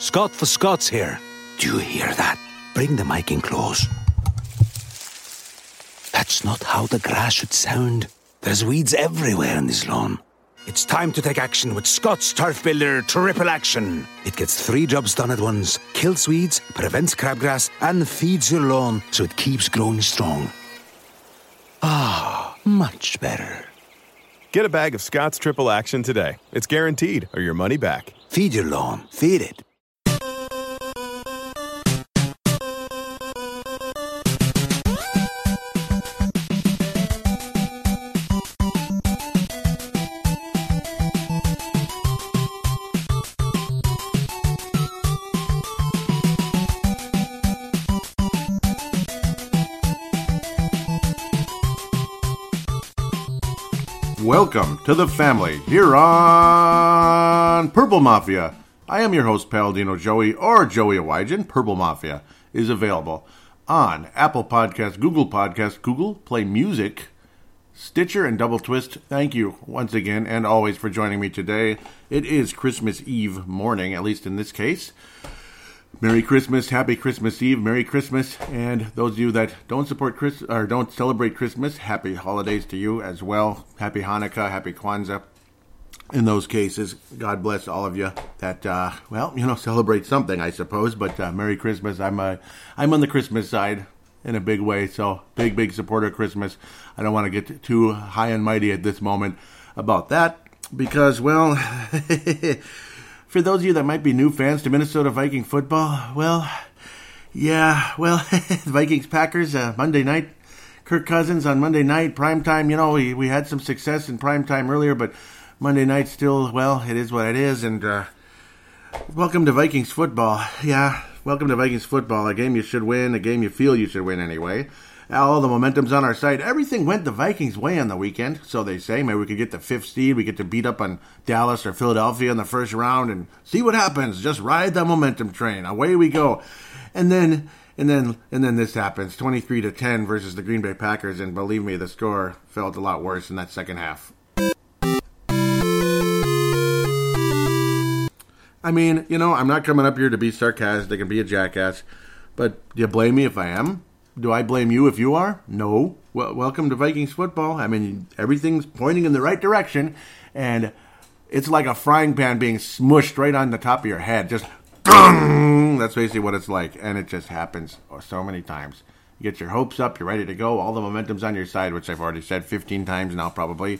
Scott for Scott's here. Do you hear that? Bring the mic in close. That's not how the grass should sound. There's weeds everywhere in this lawn. It's time to take action with Scott's Turf Builder Triple Action. It gets three jobs done at once. Kills weeds, prevents crabgrass, and feeds your lawn so it keeps growing strong. Ah, much better. Get a bag of Scott's Triple Action today. It's guaranteed, or your money back. Feed your lawn. Feed it. Welcome to the family here on Purple Mafia. I am your host, Paladino Joey, or Joey Awajan. Purple Mafia is available on Apple Podcasts, Google Play Music, Stitcher, and Double Twist. Thank you once again and always for joining me today. It is Christmas Eve morning, at least in this case. Merry Christmas, Happy Christmas Eve, Merry Christmas, and those of you that don't support Christmas or don't celebrate Christmas, Happy Holidays to you as well. Happy Hanukkah, Happy Kwanzaa. In those cases, God bless all of you that, celebrate something, I suppose. But Merry Christmas. I'm on the Christmas side in a big way, so big supporter of Christmas. I don't want to get too high and mighty at this moment about that because, well. For those of you that might be new fans to Minnesota Viking football, Vikings Packers Monday night, Kirk Cousins on Monday night, primetime. We had some success in primetime earlier, but Monday night still, it is what it is, and welcome to Vikings football. Yeah, welcome to Vikings football, a game you should win, a game you feel you should win anyway. All the momentum's on our side. Everything went the Vikings' way on the weekend, so they say. Maybe we could get the fifth seed. We get to beat up on Dallas or Philadelphia in the first round and see what happens. Just ride that momentum train. Away we go. And then this happens. 23-10 versus the Green Bay Packers, and believe me, the score felt a lot worse in that second half. I mean, I'm not coming up here to be sarcastic and be a jackass, but do you blame me if I am? Do I blame you if you are? No. Well, welcome to Vikings football. I mean, everything's pointing in the right direction, and it's like a frying pan being smushed right on the top of your head. Just, that's basically what it's like, and it just happens so many times. You get your hopes up, you're ready to go, all the momentum's on your side, which I've already said 15 times now probably.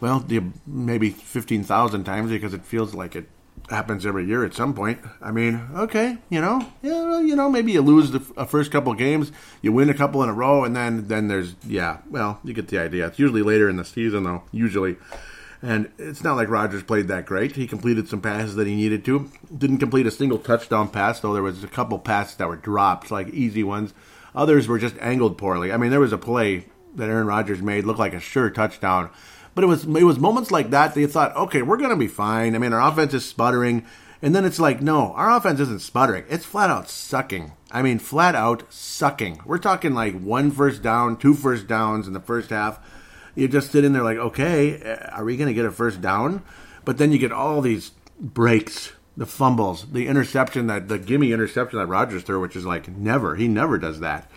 Well, maybe 15,000 times because it feels like it happens every year at some point. I mean, okay, maybe you lose the first couple games, you win a couple in a row, and then there's, you get the idea. It's usually later in the season, though, usually. And it's not like Rodgers played that great. He completed some passes that he needed to. Didn't complete a single touchdown pass, though there was a couple passes that were dropped, like easy ones. Others were just angled poorly. I mean, there was a play that Aaron Rodgers made, looked like a sure touchdown. But it was moments like that that you thought, okay, we're going to be fine. I mean, our offense is sputtering. And then it's like, no, our offense isn't sputtering. It's flat out sucking. I mean, flat out sucking. We're talking like one first down, two first downs in the first half. You just sit in there like, okay, are we going to get a first down? But then you get all these breaks, the fumbles, the interception, the gimme interception that Rodgers threw, which is like never. He never does that.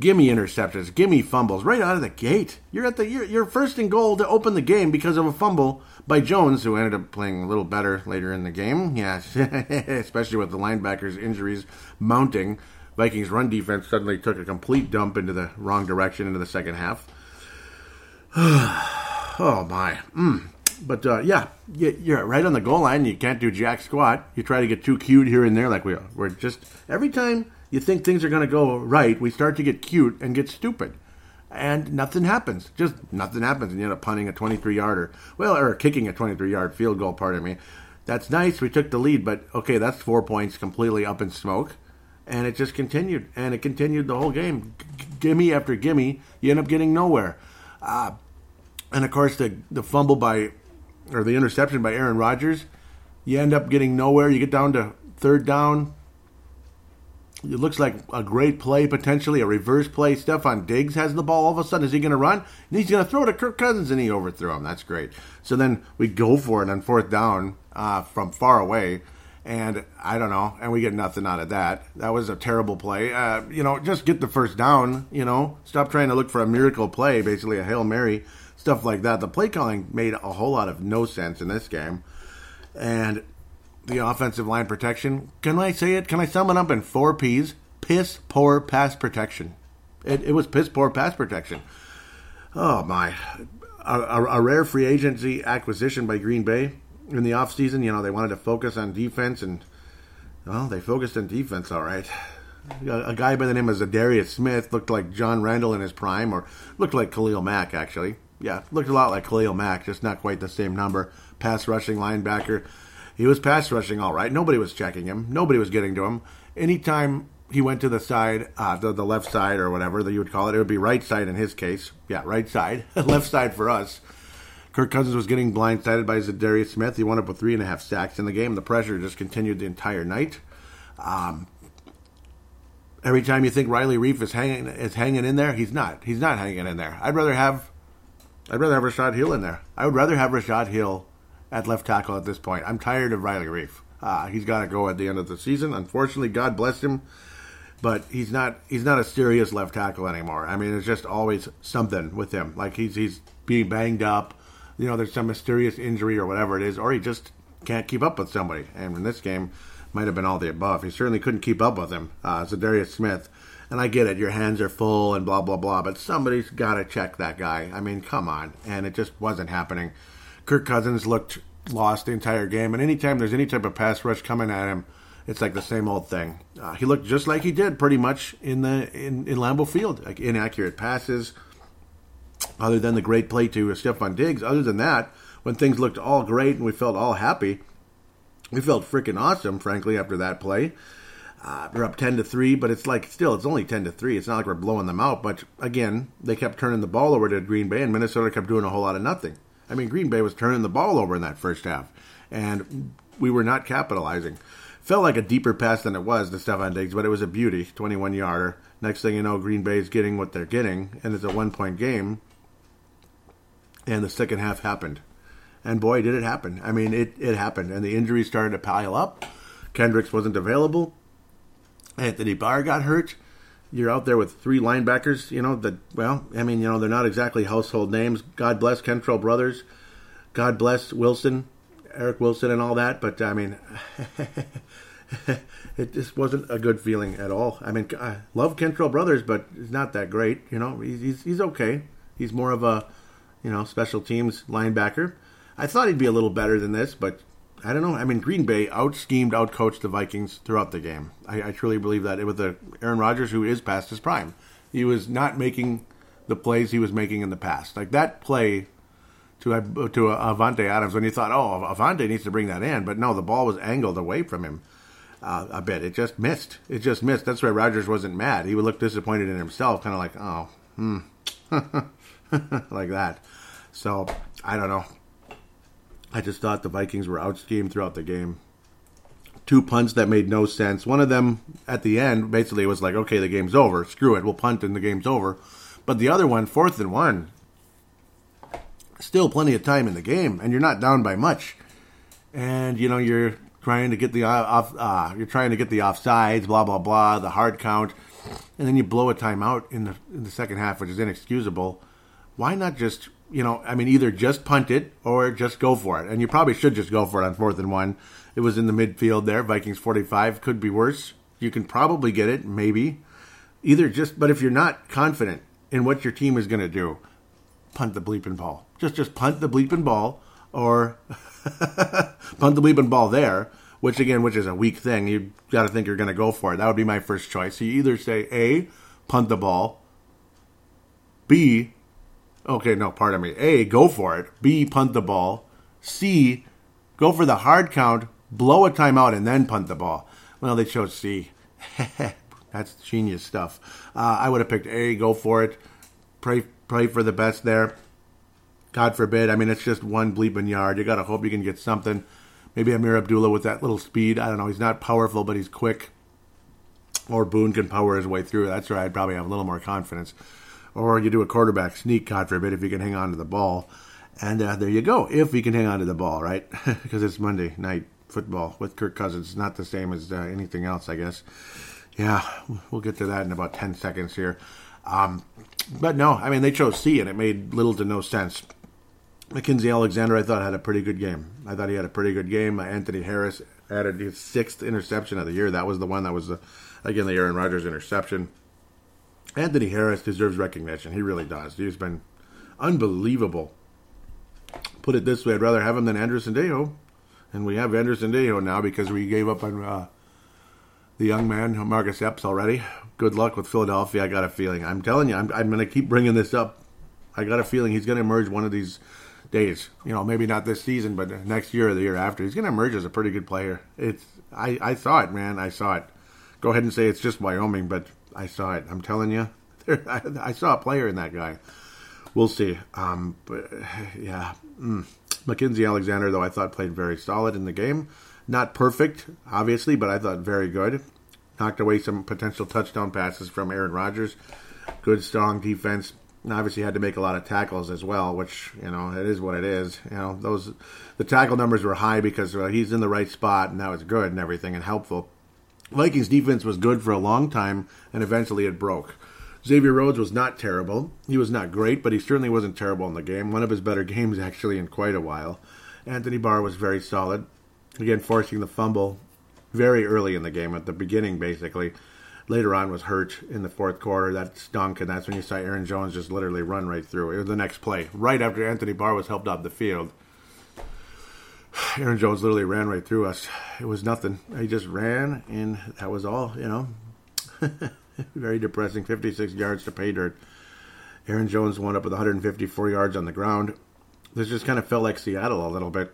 Gimme interceptions, gimme fumbles, right out of the gate. You're first and goal to open the game because of a fumble by Jones, who ended up playing a little better later in the game. Yeah, especially with the linebackers' injuries mounting. Vikings' run defense suddenly took a complete dump into the wrong direction into the second half. Oh, my. But, you're right on the goal line. You can't do jack squat. You try to get too cute here and there like we are. We're just, every time you think things are going to go right, we start to get cute and get stupid. And nothing happens. Just nothing happens. And you end up punting a 23-yarder. Well, or kicking a 23-yard field goal, pardon me. that's nice, we took the lead, but okay, that's 4 points completely up in smoke. And it just continued, and it continued the whole game. Gimme after gimme, you end up getting nowhere. And of course, the fumble by, or the interception by Aaron Rodgers, you end up getting nowhere. You get down to third down. It looks like a great play, potentially a reverse play. Stephon Diggs has the ball. All of a sudden, is he going to run? And he's going to throw to Kirk Cousins, and he overthrew him. That's great. So then we go for it on fourth down from far away, and I don't know, and we get nothing out of that. That was a terrible play. Just get the first down, Stop trying to look for a miracle play, basically a Hail Mary, stuff like that. The play calling made a whole lot of no sense in this game. And the offensive line protection, can I say it? Can I sum it up in 4 Ps? Piss poor pass protection. It was piss poor pass protection. Oh, my. A rare free agency acquisition by Green Bay in the offseason. They wanted to focus on defense, and, well, they focused on defense, all right. A guy by the name of Zadarius Smith looked like John Randall in his prime, or looked like Khalil Mack, actually. Yeah, looked a lot like Khalil Mack, just not quite the same number. Pass rushing linebacker. He was pass rushing all right. Nobody was checking him. Nobody was getting to him. Anytime he went to the side, the left side or whatever that you would call it, it would be right side in his case. Yeah, right side. Left side for us. Kirk Cousins was getting blindsided by Zadarius Smith. He wound up with 3.5 sacks in the game. The pressure just continued the entire night. Every time you think Riley Reiff is hanging in there, he's not. He's not hanging in there. I'd rather have Rashad Hill in there. I would rather have Rashad Hill at left tackle at this point. I'm tired of Riley Reiff. He's got to go at the end of the season. Unfortunately, God bless him, but he's not a serious left tackle anymore. I mean, it's just always something with him. Like he's being banged up. There's some mysterious injury or whatever it is, or he just can't keep up with somebody. And in this game, might have been all the above. He certainly couldn't keep up with him, Zadarius Smith. And I get it, your hands are full and blah, blah, blah, but somebody's got to check that guy. I mean, come on. And it just wasn't happening. Kirk Cousins looked lost the entire game, and anytime there's any type of pass rush coming at him, it's like the same old thing. He looked just like he did pretty much in Lambeau Field, like inaccurate passes, other than the great play to Stephon Diggs. Other than that, when things looked all great and we felt all happy, we felt freaking awesome, frankly, after that play. We're up 10-3, but it's like still, it's only 10-3. It's not like we're blowing them out, but again, they kept turning the ball over to Green Bay, and Minnesota kept doing a whole lot of nothing. I mean, Green Bay was turning the ball over in that first half, and we were not capitalizing. Felt like a deeper pass than it was to Stephon Diggs, but it was a beauty, 21-yarder. Next thing you know, Green Bay is getting what they're getting, and it's a one-point game, and the second half happened. And boy, did it happen. I mean, it happened, and the injuries started to pile up. Kendricks wasn't available. Anthony Barr got hurt. You're out there with three linebackers, they're not exactly household names. God bless Kentrell Brothers. God bless Wilson, Eric Wilson and all that. But, I mean, it just wasn't a good feeling at all. I mean, I love Kentrell Brothers, but he's not that great. He's okay. He's more of a, special teams linebacker. I thought he'd be a little better than this, but I don't know. I mean, Green Bay out-schemed, out-coached the Vikings throughout the game. I truly believe that. With Aaron Rodgers, who is past his prime. He was not making the plays he was making in the past. Like that play to Avante Adams, when you thought, oh, Avante needs to bring that in. But no, the ball was angled away from him a bit. It just missed. That's why Rodgers wasn't mad. He would look disappointed in himself, kind of like, like that. So, I don't know. I just thought the Vikings were out-schemed throughout the game. Two punts that made no sense. One of them, at the end, basically was like, okay, the game's over. Screw it. We'll punt and the game's over. But the other one, 4th and 1, still plenty of time in the game, and you're not down by much. And, you're trying to get the offsides, blah, blah, blah, the hard count. And then you blow a timeout in the second half, which is inexcusable. Why not just... either just punt it or just go for it. And you probably should just go for it on 4th and 1. It was in the midfield there. Vikings 45, could be worse. You can probably get it, maybe. But if you're not confident in what your team is going to do, punt the bleeping ball. Just punt the bleeping ball or punt the bleeping ball there, which is a weak thing. You've got to think you're going to go for it. That would be my first choice. So you either say, A, punt the ball, B, go for it. B, punt the ball. C, Go for the hard count, blow a timeout, and then punt the ball. Well, they chose C. That's genius stuff. I would have picked A, go for it. Pray for the best there. God forbid. I mean, it's just one bleeping yard. You got to hope you can get something. Maybe Amir Abdullah with that little speed. I don't know. He's not powerful, but he's quick. Or Boone can power his way through. That's right. I'd probably have a little more confidence. Or you do a quarterback sneak, God forbid, if you can hang on to the ball. And there you go. If you can hang on to the ball, right? Because it's Monday Night Football with Kirk Cousins. It's not the same as anything else, I guess. Yeah, we'll get to that in about 10 seconds here. But no, I mean, they chose C, and it made little to no sense. McKenzie Alexander, I thought, had a pretty good game. Anthony Harris added his 6th interception of the year. That was the one that was, again, the Aaron Rodgers interception. Anthony Harris deserves recognition. He really does. He's been unbelievable. Put it this way, I'd rather have him than Andrew Sendejo. And we have Andrew Sendejo now because we gave up on the young man, Marcus Epps, already. Good luck with Philadelphia. I got a feeling. I'm telling you, I'm going to keep bringing this up. I got a feeling he's going to emerge one of these days. You know, maybe not this season, but next year or the year after. He's going to emerge as a pretty good player. I saw it, man. I saw it. Go ahead and say it's just Wyoming, but I saw it. I'm telling you. I saw a player in that guy. We'll see. But yeah. McKenzie Alexander, though, I thought played very solid in the game. Not perfect, obviously, but I thought very good. Knocked away some potential touchdown passes from Aaron Rodgers. Good, strong defense. And obviously had to make a lot of tackles as well, which, you know, it is what it is. You know, the tackle numbers were high because he's in the right spot, and that was good and everything and helpful. Vikings defense was good for a long time, and eventually it broke. Xavier Rhodes was not terrible. He was not great, but he certainly wasn't terrible in the game. One of his better games, actually, in quite a while. Anthony Barr was very solid. Again, forcing the fumble very early in the game, at the beginning, basically. Later on was hurt in the fourth quarter. That stunk, and that's when you saw Aaron Jones just literally run right through. It was the next play, right after Anthony Barr was helped off the field. Aaron Jones literally ran right through us. It was nothing. He just ran, and that was all, you know. Very depressing. 56 yards to pay dirt. Aaron Jones wound up with 154 yards on the ground. This just kind of felt like Seattle a little bit.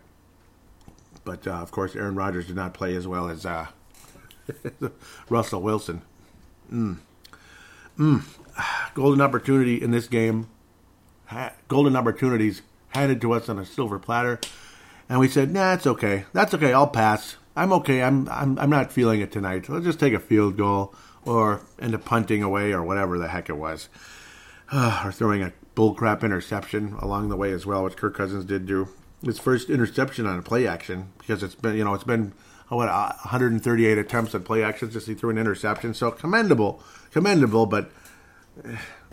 But, of course, Aaron Rodgers did not play as well as Russell Wilson. Golden opportunity in this game. Golden opportunities handed to us on a silver platter. And we said, nah, it's okay. That's okay. I'll pass. I'm okay. I'm not feeling it tonight. I'll just take a field goal or end up punting away or whatever the heck it was. Or throwing a bullcrap interception along the way as well, which Kirk Cousins did do. His first interception on a play action because it's been 138 attempts at play actions just he threw an interception. So commendable, but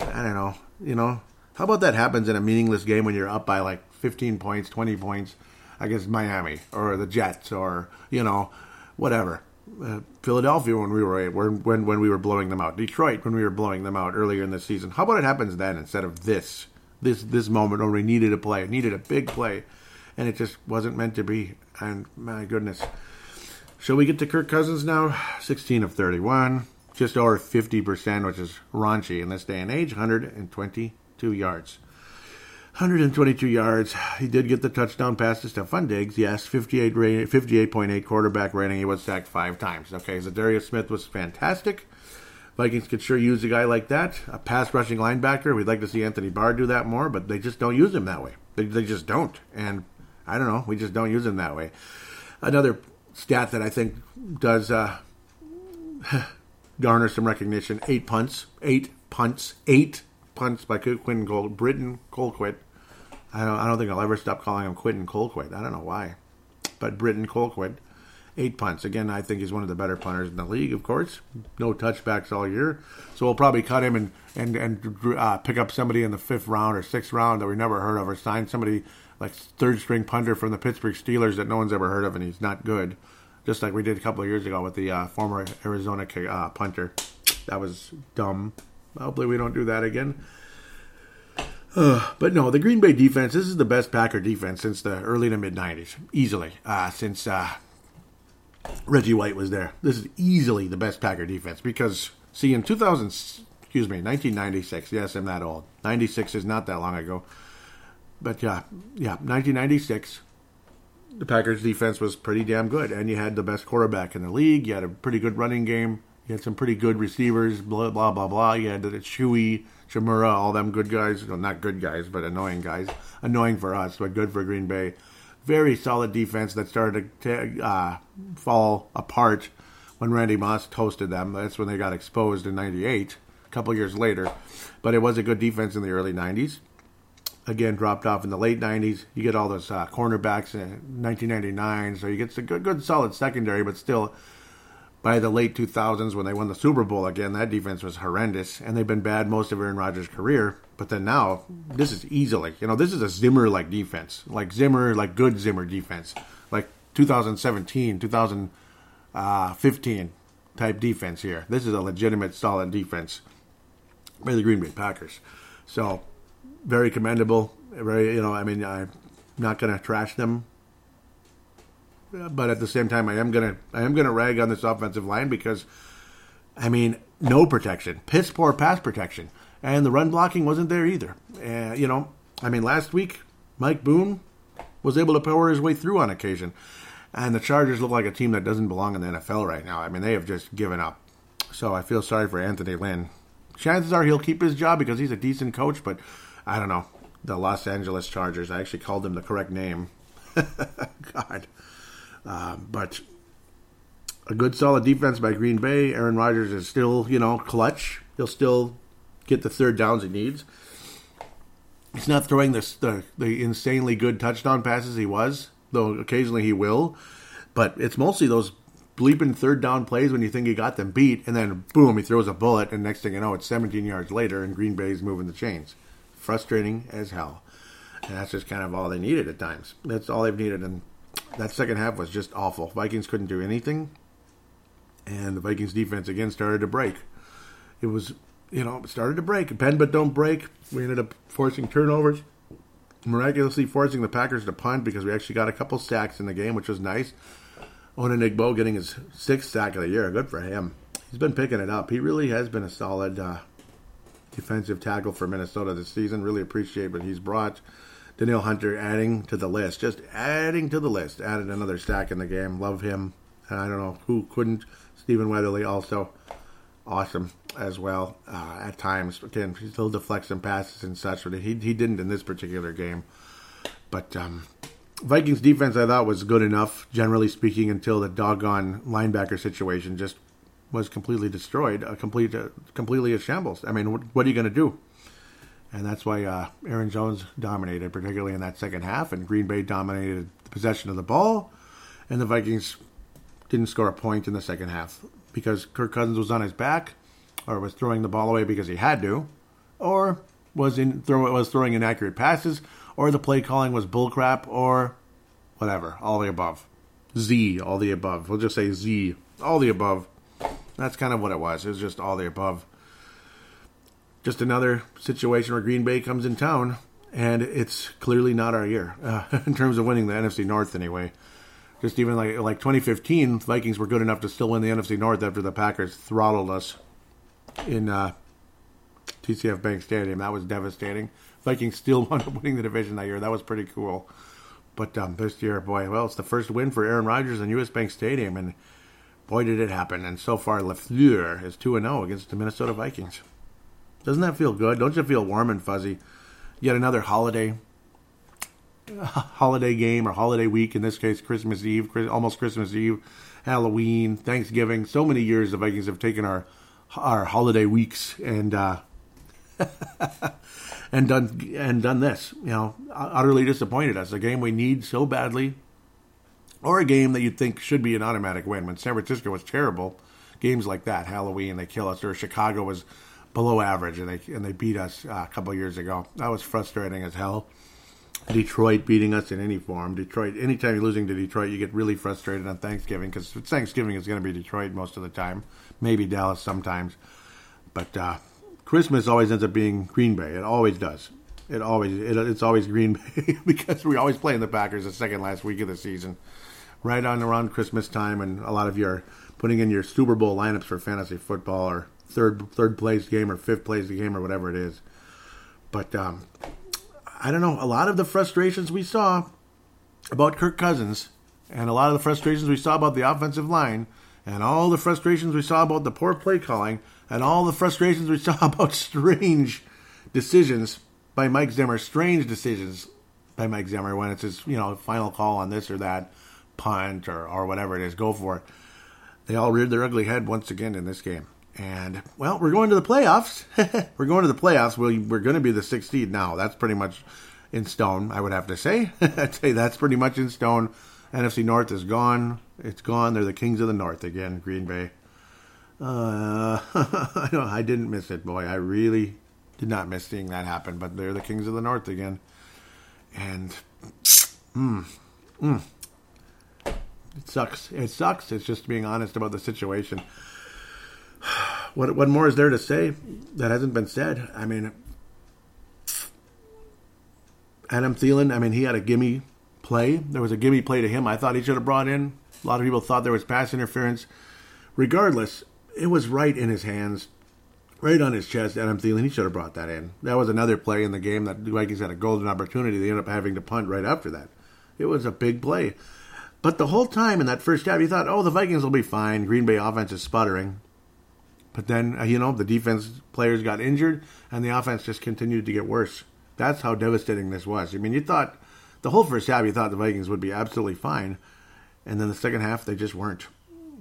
I don't know. You know, how about that happens in a meaningless game when you're up by like 15 points, 20 points against Miami or the Jets or, you know, whatever. Philadelphia when we were blowing them out. Detroit when we were blowing them out earlier in the season. How about it happens then instead of this moment where we needed a play, needed a big play. And it just wasn't meant to be. And my goodness. Shall we get to Kirk Cousins now? 16 of 31. Just over 50%, which is raunchy in this day and age. 122 yards. 122 yards. He did get the touchdown pass to Stephon Diggs. Yes, 58.8 quarterback rating. He was sacked 5 times. Okay, Zadarius Smith was fantastic. Vikings could sure use a guy like that. A pass-rushing linebacker. We'd like to see Anthony Barr do that more, but they just don't use him that way. They just don't. And I don't know. We just don't use him that way. Another stat that I think does garner some recognition. 8 punts by Britton Colquitt. I don't think I'll ever stop calling him Quinton Colquitt. I don't know why. But Britton Colquitt, 8 punts. Again, I think he's one of the better punters in the league, of course. No touchbacks all year. So we'll probably cut him and pick up somebody in the 5th round or 6th round that we never heard of, or sign somebody like third-string punter from the Pittsburgh Steelers that no one's ever heard of, and he's not good. Just like we did a couple of years ago with the former Arizona punter. That was dumb. Hopefully we don't do that again. But no, the Green Bay defense, this is the best Packer defense since the early to mid-90s, easily, since Reggie White was there. This is easily the best Packer defense because, see, in 1996, yes, I'm that old. 96 is not that long ago. But, 1996, the Packers' defense was pretty damn good, and you had the best quarterback in the league. You had a pretty good running game. You had some pretty good receivers, blah, blah, blah, blah. You had the Chewy, Chimura, all them good guys. Well, not good guys, but annoying guys. Annoying for us, but good for Green Bay. Very solid defense that started to fall apart when Randy Moss toasted them. That's when they got exposed in 98, a couple years later. But it was a good defense in the early 90s. Again, dropped off in the late 90s. You get all those cornerbacks in 1999, so you get a good solid secondary, but still, by the late 2000s, when they won the Super Bowl again, that defense was horrendous, and they've been bad most of Aaron Rodgers' career. But then now, this is easily, this is a Zimmer-like defense, like good Zimmer defense, like 2017, 2015 type defense here. This is a legitimate, solid defense by the Green Bay Packers. So, very commendable. Very, I'm not going to trash them. But at the same time, I am gonna rag on this offensive line because, no protection, piss poor pass protection, and the run blocking wasn't there either. Last week Mike Boone was able to power his way through on occasion, and the Chargers look like a team that doesn't belong in the NFL right now. They have just given up. So I feel sorry for Anthony Lynn. Chances are he'll keep his job because he's a decent coach, but I don't know. The Los Angeles Chargers. I actually called them the correct name. God. But a good solid defense by Green Bay. Aaron Rodgers is still, clutch. He'll still get the third downs he needs. He's not throwing the insanely good touchdown passes he was, though occasionally he will. But it's mostly those bleeping third down plays when you think you got them beat, and then boom, he throws a bullet, and next thing you know, it's 17 yards later, and Green Bay's moving the chains. Frustrating as hell. And that's just kind of all they needed at times. That's all they've needed, and that second half was just awful. Vikings couldn't do anything, and the Vikings defense again started to break. It was, started to break. Bend but don't break. We ended up forcing turnovers, miraculously forcing the Packers to punt because we actually got a couple sacks in the game, which was nice. Onanigbo getting his 6th sack of the year. Good for him. He's been picking it up. He really has been a solid defensive tackle for Minnesota this season. Really appreciate what he's brought. Danielle Hunter adding to the list, added another sack in the game. Love him. And I don't know who couldn't. Stephen Weatherly also awesome as well at times. Again, he still deflects some passes and such, but he didn't in this particular game. But Vikings defense I thought was good enough, generally speaking, until the doggone linebacker situation just was completely destroyed, completely a shambles. What are you going to do? And that's why Aaron Jones dominated, particularly in that second half. And Green Bay dominated the possession of the ball. And the Vikings didn't score a point in the second half because Kirk Cousins was on his back or was throwing the ball away because he had to or was throwing inaccurate passes or the play calling was bullcrap or whatever. All the above. All the above. We'll just say Z. All the above. That's kind of what it was. It was just all the above. Just another situation where Green Bay comes in town, and it's clearly not our year in terms of winning the NFC North anyway. Just even like 2015, Vikings were good enough to still win the NFC North after the Packers throttled us in TCF Bank Stadium. That was devastating. Vikings still wound up winning the division that year. That was pretty cool. But this year, it's the first win for Aaron Rodgers in U.S. Bank Stadium, and boy, did it happen. And so far, LeFleur is 2-0 against the Minnesota Vikings. Doesn't that feel good? Don't you feel warm and fuzzy? Yet another holiday game or holiday week, in this case Christmas Eve, almost Christmas Eve, Halloween, Thanksgiving. So many years the Vikings have taken our holiday weeks and done this. Utterly disappointed us. A game we need so badly, or a game that you'd think should be an automatic win. When San Francisco was terrible, games like that, Halloween, they kill us, or Chicago was below average, and they beat us a couple years ago. That was frustrating as hell. Detroit beating us in any form. Detroit, anytime you're losing to Detroit, you get really frustrated on Thanksgiving, because Thanksgiving is going to be Detroit most of the time. Maybe Dallas sometimes. But Christmas always ends up being Green Bay. It always does. It's always Green Bay, because we always play in the Packers the second last week of the season. Right on around Christmas time, and a lot of you are putting in your Super Bowl lineups for fantasy football, or third place game or fifth place game or whatever it is. But I don't know. A lot of the frustrations we saw about Kirk Cousins and a lot of the frustrations we saw about the offensive line and all the frustrations we saw about the poor play calling and all the frustrations we saw about strange decisions by Mike Zimmer, when it's his, final call on this or that punt or whatever it is, go for it. They all reared their ugly head once again in this game. And, well, we're going to the playoffs. We're going to be the sixth seed now. That's pretty much in stone, I would have to say. I'd say that's pretty much in stone. NFC North is gone. It's gone. They're the kings of the North again, Green Bay. I didn't miss it, boy. I really did not miss seeing that happen. But they're the kings of the North again. And, it sucks. It sucks. It's just being honest about the situation. What more is there to say that hasn't been said? I mean, Adam Thielen, he had a gimme play. There was a gimme play to him. I thought he should have brought in. A lot of people thought there was pass interference. Regardless, it was right in his hands, right on his chest. Adam Thielen, he should have brought that in. That was another play in the game that the Vikings had a golden opportunity. They ended up having to punt right after that. It was a big play. But the whole time in that first half, you thought, oh, the Vikings will be fine. Green Bay offense is sputtering. But then, the defense players got injured, and the offense just continued to get worse. That's how devastating this was. You thought, the whole first half, you thought the Vikings would be absolutely fine. And then the second half, they just weren't.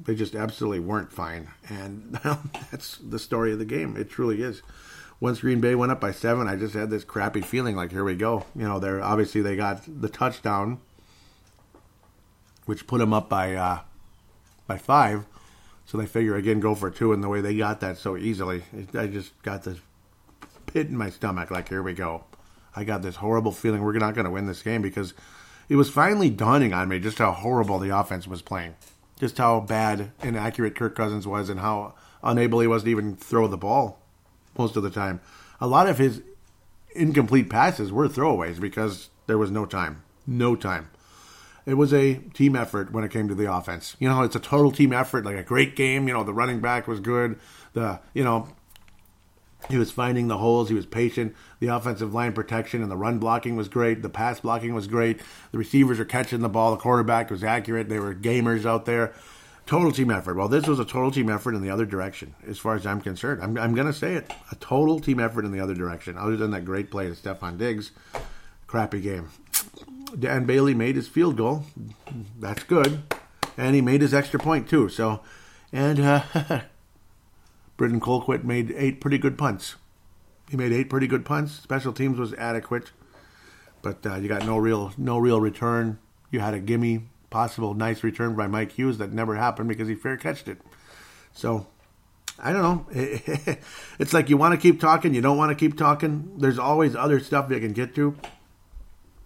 They just absolutely weren't fine. And that's the story of the game. It truly is. Once Green Bay went up by 7, I just had this crappy feeling like, here we go. They got the touchdown, which put them up by 5. So they figure, again, go for 2, and the way they got that so easily, I just got this pit in my stomach, like, here we go. I got this horrible feeling we're not going to win this game, because it was finally dawning on me just how horrible the offense was playing, just how bad and inaccurate Kirk Cousins was and how unable he was to even throw the ball most of the time. A lot of his incomplete passes were throwaways because there was no time. It was a team effort when it came to the offense. It's a total team effort, like a great game. The running back was good. He was finding the holes. He was patient. The offensive line protection and the run blocking was great. The pass blocking was great. The receivers were catching the ball. The quarterback was accurate. They were gamers out there. Total team effort. Well, this was a total team effort in the other direction, as far as I'm concerned. I'm going to say it. A total team effort in the other direction, other than that great play to Stephon Diggs. Crappy game. Dan Bailey made his field goal. That's good. And he made his extra point, too. Britton Colquitt made 8 pretty good punts. Special teams was adequate. But you got no real return. You had a gimme, possible nice return by Mike Hughes that never happened because he fair catched it. So, I don't know. It's like you want to keep talking. You don't want to keep talking. There's always other stuff you can get to.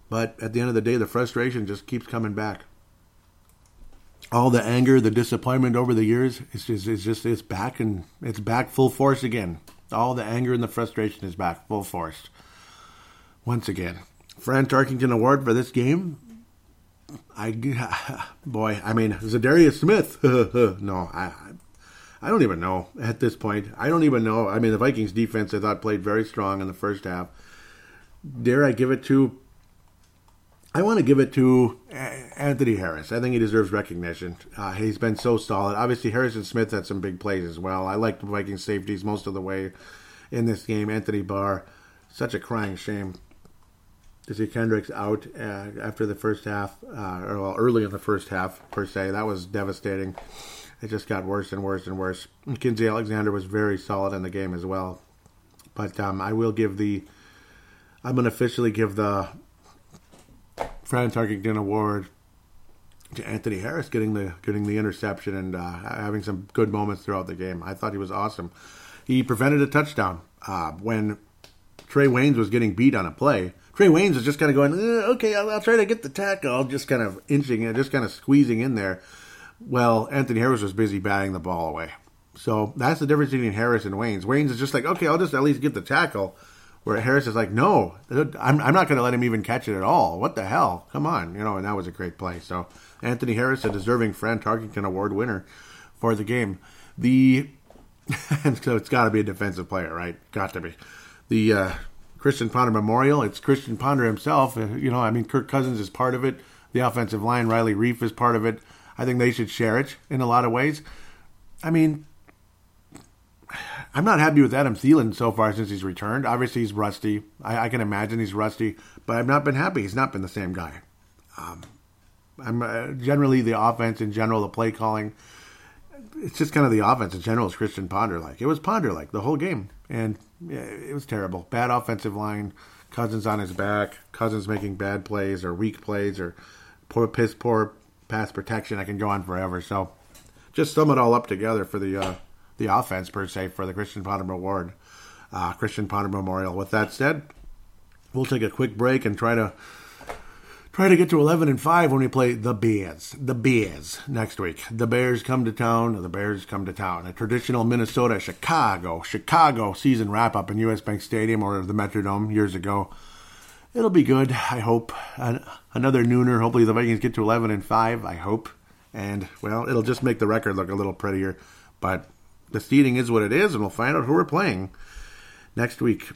But at the end of the day, the frustration just keeps coming back. All the anger, the disappointment over the years, it's back, and it's back full force again. All the anger and the frustration is back full force. Once again, Frank Tarkenton Award for this game. Zadarius Smith. No, I don't even know at this point. I don't even know. The Vikings defense, I thought, played very strong in the first half. I want to give it to Anthony Harris. I think he deserves recognition. He's been so solid. Obviously, Harris and Smith had some big plays as well. I liked the Vikings safeties most of the way in this game. Anthony Barr, such a crying shame to see Kendricks out after the first half, early in the first half, per se. That was devastating. It just got worse and worse and worse. McKenzie Alexander was very solid in the game as well. But I'm going to officially give the Frank Tarkenton Award to Anthony Harris getting the interception and having some good moments throughout the game. I thought he was awesome. He prevented a touchdown when Trey Waynes was getting beat on a play. Trey Waynes was just kind of going, okay, I'll try to get the tackle, just kind of inching it, just kind of squeezing in there. Well, Anthony Harris was busy batting the ball away. So that's the difference between Harris and Waynes. Waynes is just like, okay, I'll just at least get the tackle. Where Harris is like, no, I'm not going to let him even catch it at all. What the hell? Come on. And that was a great play. So Anthony Harris, a deserving Frank Tarkenton Award winner for the game. So it's got to be a defensive player, right? Got to be. The Christian Ponder Memorial, it's Christian Ponder himself. Kirk Cousins is part of it. the offensive line. Riley Reiff is part of it. I think they should share it in a lot of ways. I mean, I'm not happy with Adam Thielen so far since he's returned. Obviously, he's rusty. I can imagine he's rusty, but I've not been happy. He's not been the same guy. I'm generally the offense in general, the play calling. It's just kind of the offense in general is Christian Ponder like. It was Ponder like the whole game, and it was terrible. Bad offensive line. Cousins on his back. Cousins making bad plays or weak plays or poor pass protection. I can go on forever. So, just sum it all up together for the offense per se for the Christian Ponder Award, Christian Ponder Memorial. With that said, we'll take a quick break and try to get to 11-5 when we play the Bears. The Bears next week. The Bears come to town. The Bears come to town. A traditional Minnesota, Chicago season wrap-up in U.S. Bank Stadium or the Metrodome years ago. It'll be good, I hope. Another nooner. Hopefully the Vikings get to 11-5, I hope. And, well, it'll just make the record look a little prettier. But the seeding is what it is, and we'll find out who we're playing next week.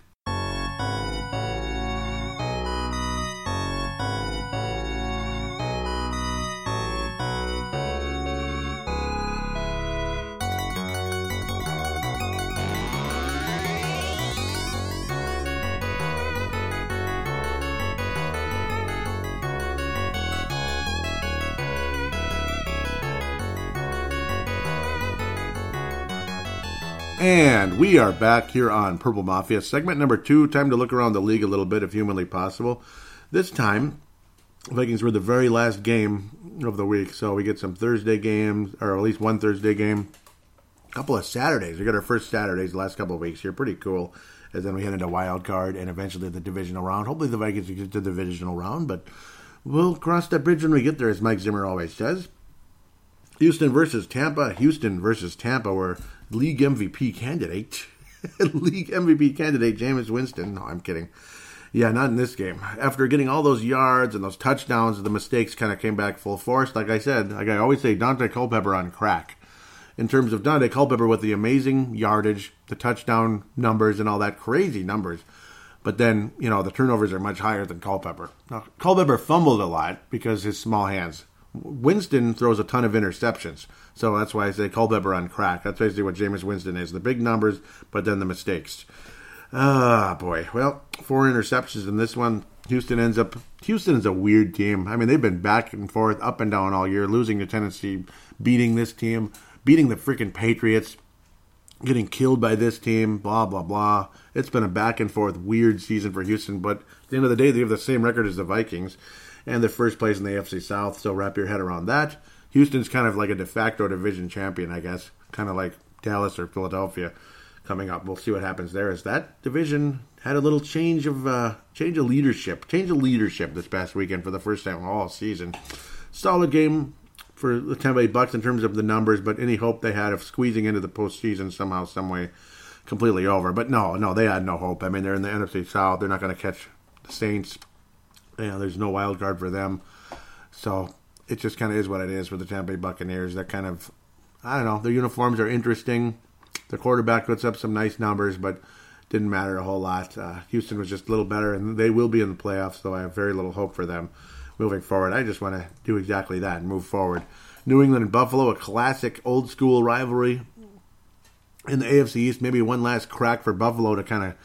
And we are back here on Purple Mafia, segment number 2. Time to look around the league a little bit, if humanly possible. This time, Vikings were the very last game of the week, so we get some Thursday games, or at least one Thursday game. A couple of Saturdays. We got our first Saturdays the last couple of weeks here. Pretty cool. And then we head into wild card and eventually the divisional round. Hopefully the Vikings get to the divisional round, but we'll cross that bridge when we get there, as Mike Zimmer always says. Houston versus Tampa, where League MVP candidate Jameis Winston. No, I'm kidding. Yeah, not in this game. After getting all those yards and those touchdowns, the mistakes kind of came back full force. Like I said, like I always say, Dante Culpepper on crack. In terms of Dante Culpepper with the amazing yardage, the touchdown numbers, and all that crazy numbers. But then, you know, the turnovers are much higher than Culpepper. Now, Culpepper fumbled a lot because his small hands. Winston throws a ton of interceptions, so that's why I say Culpepper on crack. That's basically what Jameis Winston is, the big numbers, but then the mistakes. Ah, boy. Well, 4 interceptions in this one. Houston is a weird team. I mean, they've been back and forth, up and down all year, losing to Tennessee, beating this team, beating the freaking Patriots, getting killed by this team, blah, blah, blah. It's been a back and forth weird season for Houston, but at the end of the day, they have the same record as the Vikings. And they're first place in the AFC South, so wrap your head around that. Houston's kind of like a de facto division champion, I guess. Kind of like Dallas or Philadelphia coming up. We'll see what happens there. As that division had a little change of leadership this past weekend for the first time all season. Solid game for the Tampa Bay Bucks in terms of the numbers, but any hope they had of squeezing into the postseason somehow, some way, completely over. But no, they had no hope. I mean, they're in the NFC South. They're not going to catch the Saints. Yeah, there's no wild card for them. So it just kind of is what it is for the Tampa Bay Buccaneers. They're kind of, I don't know, their uniforms are interesting. The quarterback puts up some nice numbers, but didn't matter a whole lot. Houston was just a little better, and they will be in the playoffs, so I have very little hope for them moving forward. I just want to do exactly that and move forward. New England and Buffalo, a classic old-school rivalry in the AFC East. Maybe one last crack for Buffalo to kind of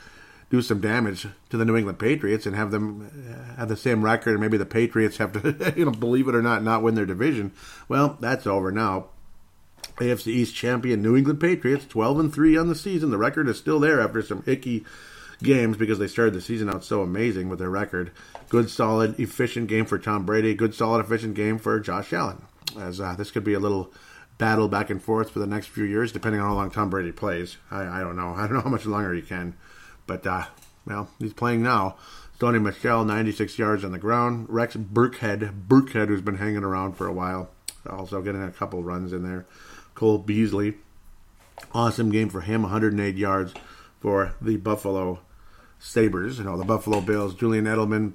do some damage to the New England Patriots and have them have the same record, and maybe the Patriots have to, believe it or not win their division. Well, that's over now. AFC East champion New England Patriots, 12-3 on the season. The record is still there after some icky games because they started the season out so amazing with their record. Good, solid, efficient game for Tom Brady. Good, solid, efficient game for Josh Allen. As this could be a little battle back and forth for the next few years, depending on how long Tom Brady plays. I don't know. I don't know how much longer he can. But, well, he's playing now. Sony Michel, 96 yards on the ground. Rex Burkhead, who's been hanging around for a while, also getting a couple runs in there. Cole Beasley, awesome game for him, 108 yards for the Buffalo Sabres. The Buffalo Bills. Julian Edelman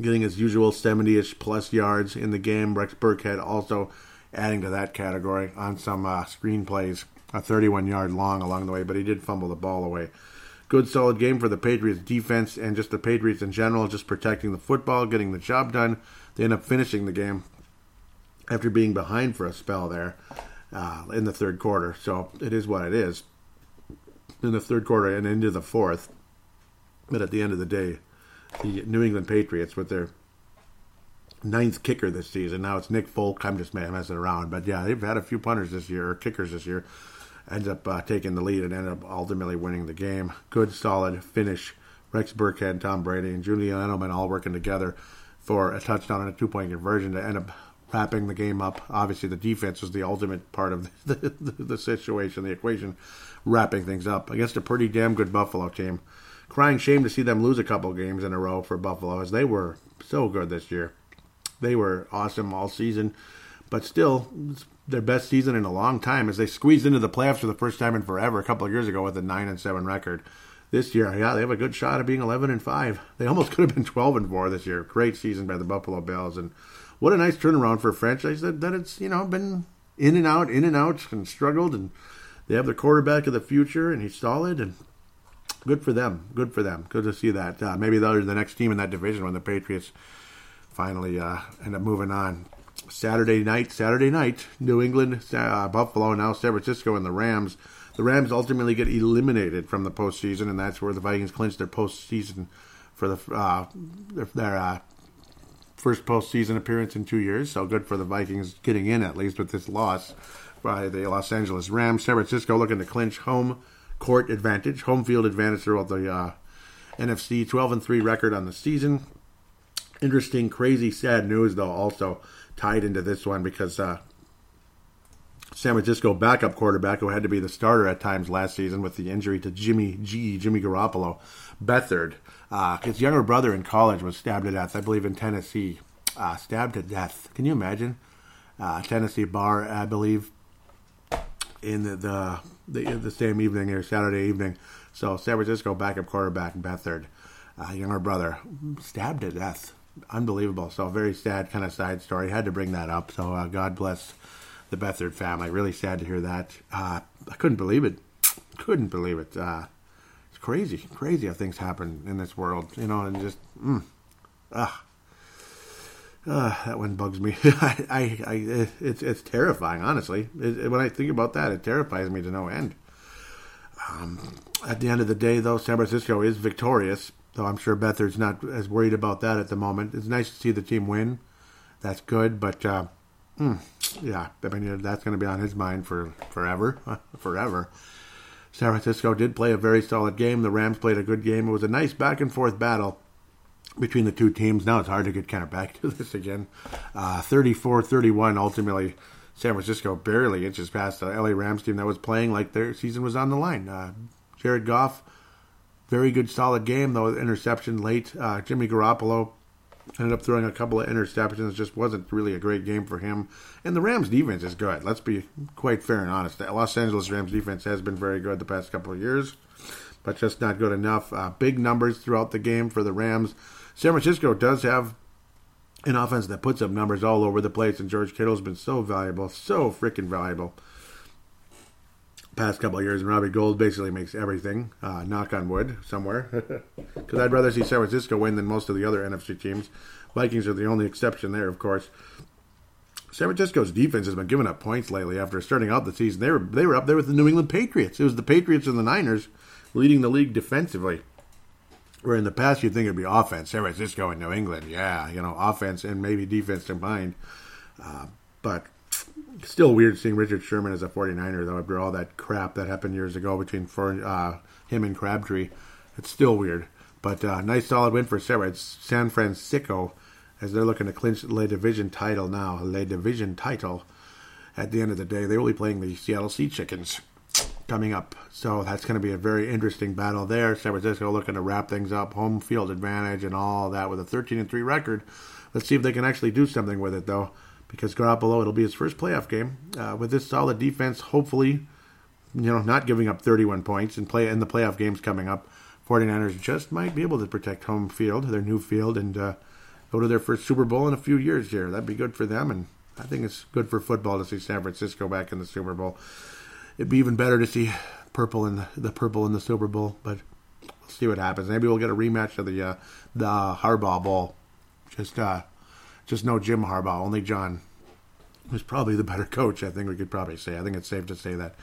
getting his usual 70-ish plus yards in the game. Rex Burkhead also adding to that category on some screen plays, a 31-yard long along the way, but he did fumble the ball away. good solid game for the Patriots defense and just the Patriots in general, just protecting the football, getting the job done. They end up finishing the game after being behind for a spell there in the third quarter. So it is what it is in the third quarter and into the fourth. But at the end of the day, the New England Patriots with their ninth kicker this season. Now it's Nick Folk. I'm just messing around. But yeah, they've had a few punters this year, or kickers this year. Ends up taking the lead and ended up ultimately winning the game. Good, solid finish. Rex Burkhead, Tom Brady, and Julian Edelman all working together for a touchdown and a two-point conversion to end up wrapping the game up. Obviously, the defense was the ultimate part of the situation, the equation, wrapping things up against a pretty damn good Buffalo team. Crying shame to see them lose a couple games in a row for Buffalo, as they were so good this year. They were awesome all season, but still, it's their best season in a long time, as they squeezed into the playoffs for the first time in forever a couple of years ago with a 9-7 record. This year, yeah, they have a good shot at being 11-5. They almost could have been 12-4 this year. Great season by the Buffalo Bills, and what a nice turnaround for a franchise that it's, you know, been in and out, and struggled, and they have their quarterback of the future, and he's solid, and good for them. Good for them. Good to see that. Maybe they're the next team in that division when the Patriots finally end up moving on. Saturday night, New England, Buffalo, now San Francisco, and the Rams. The Rams ultimately get eliminated from the postseason, and that's where the Vikings clinch their postseason for their first postseason appearance in 2 years. So good for the Vikings getting in, at least with this loss by the Los Angeles Rams. San Francisco looking to clinch home field advantage throughout the NFC. 12-3 record on the season. Interesting, crazy, sad news, though, also tied into this one, because San Francisco backup quarterback, who had to be the starter at times last season with the injury to Jimmy Garoppolo, Beathard, his younger brother in college, was stabbed to death, I believe in Tennessee. Stabbed to death. Can you imagine? Tennessee Barr, I believe, in the same evening here, Saturday evening. So San Francisco backup quarterback Beathard, younger brother, stabbed to death. Unbelievable. So very sad kind of side story. Had to bring that up. So God bless the Beathard family. Really sad to hear that. I couldn't believe it. It's crazy. Crazy how things happen in this world. You know, and just, that one bugs me. It's terrifying, honestly. When I think about that, it terrifies me to no end. At the end of the day, though, San Francisco is victorious. So I'm sure Beathard's not as worried about that at the moment. It's nice to see the team win. That's good. But, yeah, I mean, that's going to be on his mind for forever. San Francisco did play a very solid game. The Rams played a good game. It was a nice back-and-forth battle between the two teams. Now it's hard to get kind of back to this again. 34-31, ultimately, San Francisco barely inches past the L.A. Rams team that was playing like their season was on the line. Jared Goff, very good, solid game, though. Interception late. Jimmy Garoppolo ended up throwing a couple of interceptions. Just wasn't really a great game for him. And the Rams' defense is good. Let's be quite fair and honest. The Los Angeles Rams' defense has been very good the past couple of years, but just not good enough. Big numbers throughout the game for the Rams. San Francisco does have an offense that puts up numbers all over the place, and George Kittle's been so valuable, so freaking valuable past couple of years, and Robbie Gould basically makes everything, knock on wood somewhere, because I'd rather see San Francisco win than most of the other NFC teams. Vikings are the only exception there, of course. San Francisco's defense has been giving up points lately. After starting out the season, they were up there with the New England Patriots. It was the Patriots and the Niners leading the league defensively, where in the past you'd think it'd be offense, San Francisco and New England, yeah, you know, offense and maybe defense combined, but still weird seeing Richard Sherman as a 49er, though, after all that crap that happened years ago between him and Crabtree. It's still weird. But nice, solid win for San Francisco, as they're looking to clinch the division title now. The division title, at the end of the day, they will be playing the Seattle Sea Chickens coming up. So that's going to be a very interesting battle there. San Francisco looking to wrap things up, home field advantage and all that, with a 13-3 record. Let's see if they can actually do something with it, though, because Garoppolo, it'll be his first playoff game with this solid defense. Hopefully, you know, not giving up 31 points and play in the playoff games coming up. 49ers just might be able to protect home field, their new field, and go to their first Super Bowl in a few years here. That'd be good for them, and I think it's good for football to see San Francisco back in the Super Bowl. It'd be even better to see purple in the Super Bowl, but see what happens. Maybe we'll get a rematch of the Harbaugh Bowl. Just no Jim Harbaugh, only John. Who's probably the better coach, I think we could probably say. I think it's safe to say that.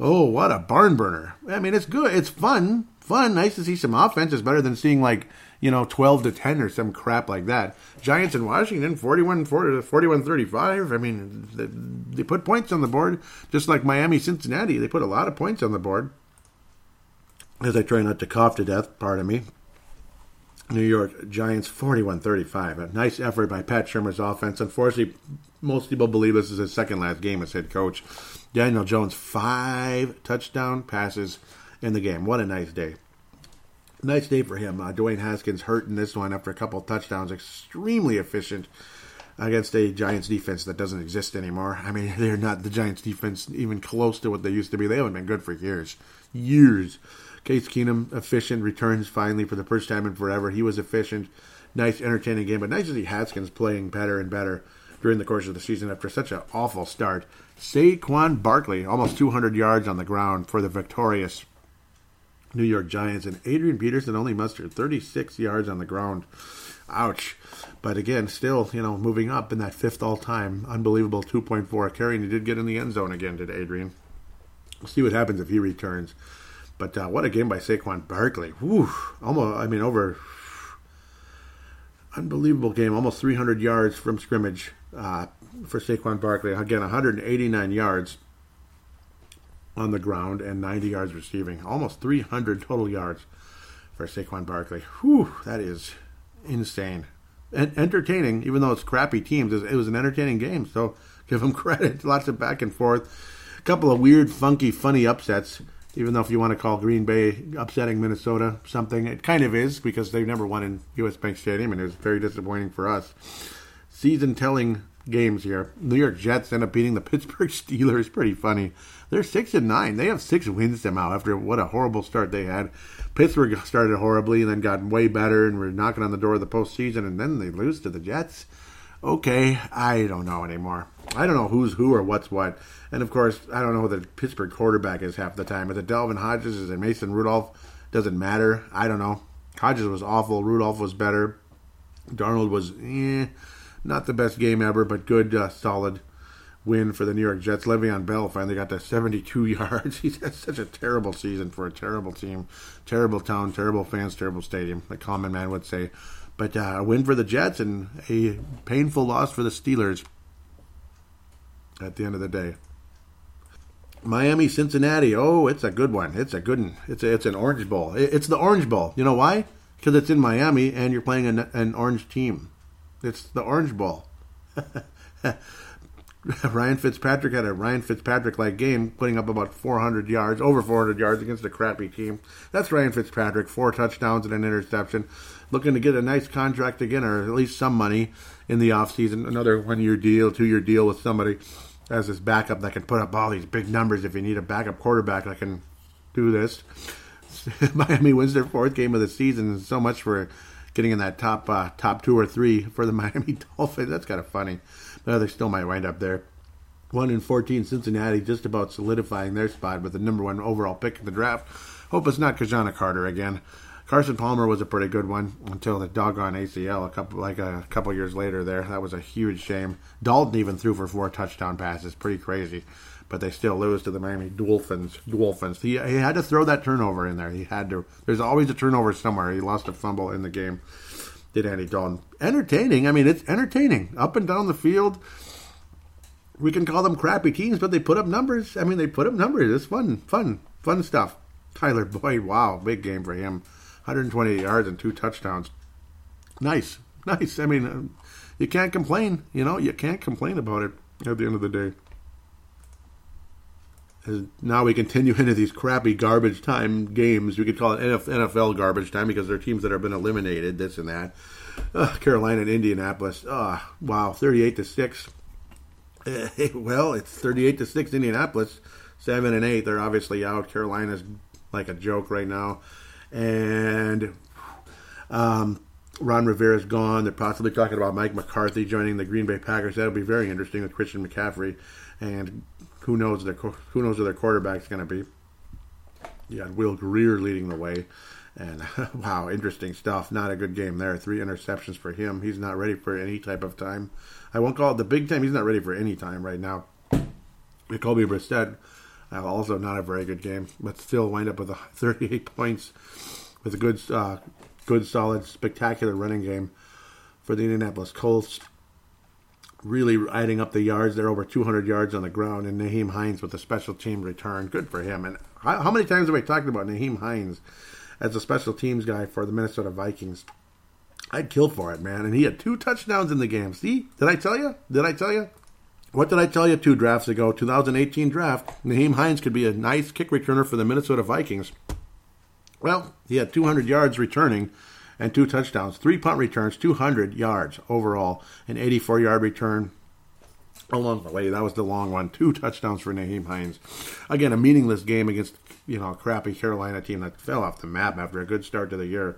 Oh, what a barn burner. I mean, it's good. It's fun. Nice to see some offense. It's better than seeing, 12-10 or some crap like that. Giants in Washington, 41-35. I mean, they put points on the board, just like Miami, Cincinnati. They put a lot of points on the board. As I try not to cough to death, pardon me. New York Giants, 41-35. A nice effort by Pat Shurmur's offense. Unfortunately, most people believe this is his second last game as head coach. Daniel Jones, 5 touchdown passes in the game. What a nice day. Nice day for him. Dwayne Haskins hurt in this one after a couple touchdowns. Extremely efficient against a Giants defense that doesn't exist anymore. I mean, they're not the Giants defense even close to what they used to be. They haven't been good for years. Case Keenum, efficient, returns finally for the first time in forever. He was efficient. Nice, entertaining game, but nice to see Haskins playing better and better during the course of the season after such an awful start. Saquon Barkley, almost 200 yards on the ground for the victorious New York Giants, and Adrian Peterson only mustered 36 yards on the ground. Ouch. But again, still, moving up in that 5th all-time. Unbelievable 2.4 carry, and he did get in the end zone again, did Adrian. We'll see what happens if he returns. But what a game by Saquon Barkley. Whew. Unbelievable game. Almost 300 yards from scrimmage for Saquon Barkley. Again, 189 yards on the ground and 90 yards receiving. Almost 300 total yards for Saquon Barkley. Whew, that is insane. And entertaining, even though it's crappy teams. It was an entertaining game, so give him credit. Lots of back and forth. A couple of weird, funky, funny upsets. Even though if you want to call Green Bay upsetting Minnesota something, it kind of is because they've never won in U.S. Bank Stadium, and it was very disappointing for us. Season-telling games here. New York Jets end up beating the Pittsburgh Steelers. Pretty funny. They're 6-9. They have 6 wins somehow after what a horrible start they had. Pittsburgh started horribly and then got way better and were knocking on the door of the postseason, and then they lose to the Jets. Okay, I don't know anymore. I don't know who's who or what's what. And, of course, I don't know who the Pittsburgh quarterback is half the time. Is it Delvin Hodges? Is it Mason Rudolph? Doesn't matter. I don't know. Hodges was awful. Rudolph was better. Darnold was, not the best game ever, but good, solid win for the New York Jets. Le'Veon Bell finally got to 72 yards. He's had such a terrible season for a terrible team. Terrible town, terrible fans, terrible stadium, the common man would say. But a win for the Jets and a painful loss for the Steelers at the end of the day. Miami, Cincinnati. Oh, it's a good one. It's a good one. It's an Orange Bowl. It's the Orange Bowl. You know why? Because it's in Miami and you're playing an orange team. It's the Orange Bowl. Ryan Fitzpatrick had a Ryan Fitzpatrick-like game, putting up about 400 yards, over 400 yards against a crappy team. That's Ryan Fitzpatrick, 4 touchdowns and an interception. Looking to get a nice contract again, or at least some money in the offseason. Another 1-year deal, 2-year deal with somebody as his backup that can put up all these big numbers. If you need a backup quarterback that can do this. Miami wins their 4th game of the season. So much for getting in that top 2 or 3 for the Miami Dolphins. That's kind of funny. But they still might wind up there. 1-14 Cincinnati just about solidifying their spot with the number 1 overall pick in the draft. Hope it's not Kajana Carter again. Carson Palmer was a pretty good one until the doggone ACL a couple years later there. That was a huge shame. Dalton even threw for 4 touchdown passes. Pretty crazy. But they still lose to the Miami Dolphins. He had to throw that turnover in there. He had to. There's always a turnover somewhere. He lost a fumble in the game. Did Andy Dalton. Entertaining. I mean, it's entertaining. Up and down the field. We can call them crappy teams, but they put up numbers. I mean, they put up numbers. It's fun stuff. Tyler Boyd, wow, big game for him. 128 yards and 2 touchdowns. Nice. I mean, you can't complain. You can't complain about it at the end of the day. As now we continue into these crappy garbage time games. We could call it NFL garbage time because they're teams that have been eliminated, this and that. Carolina and Indianapolis. Wow, 38-6. Well, it's 38-6 Indianapolis. 7 and 8. They're obviously out. Carolina's like a joke right now. And Ron Rivera's gone. They're possibly talking about Mike McCarthy joining the Green Bay Packers. That'll be very interesting with Christian McCaffrey and who knows who their quarterback's going to be. You got Will Grier leading the way. And, wow, interesting stuff. Not a good game there. 3 interceptions for him. He's not ready for any type of time. I won't call it the big time. He's not ready for any time right now. Jacoby Brissett, also not a very good game, but still wind up with 38 points with a good, solid, spectacular running game for the Indianapolis Colts. Really adding up the yards. They're over 200 yards on the ground. And Nyheim Hines with a special team return. Good for him. And how many times have we talked about Nyheim Hines as a special teams guy for the Minnesota Vikings? I'd kill for it, man. And he had 2 touchdowns in the game. See? Did I tell you? What did I tell you 2 drafts ago? 2018 draft, Nyheim Hines could be a nice kick returner for the Minnesota Vikings. Well, he had 200 yards returning and 2 touchdowns. 3 punt returns, 200 yards overall. An 84-yard return along the way. That was the long one. 2 touchdowns for Nyheim Hines. Again, a meaningless game against, a crappy Carolina team that fell off the map after a good start to the year.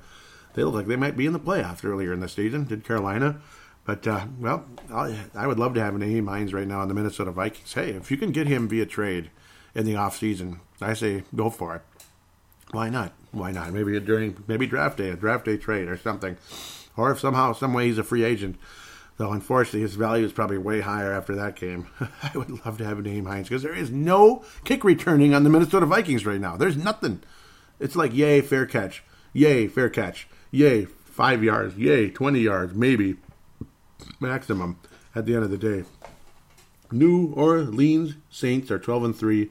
They look like they might be in the playoffs earlier in the season, did Carolina. But, I would love to have Nyheim Hines right now on the Minnesota Vikings. Hey, if you can get him via trade in the offseason, I say go for it. Why not? Maybe a draft day trade or something. Or if somehow, some way he's a free agent. Though, unfortunately, his value is probably way higher after that game. I would love to have Nyheim Hines because there is no kick returning on the Minnesota Vikings right now. There's nothing. It's like, yay, fair catch. Yay, fair catch. Yay, 5 yards. Yay, 20 yards, maybe. Maximum at the end of the day. New Orleans Saints are 12-3.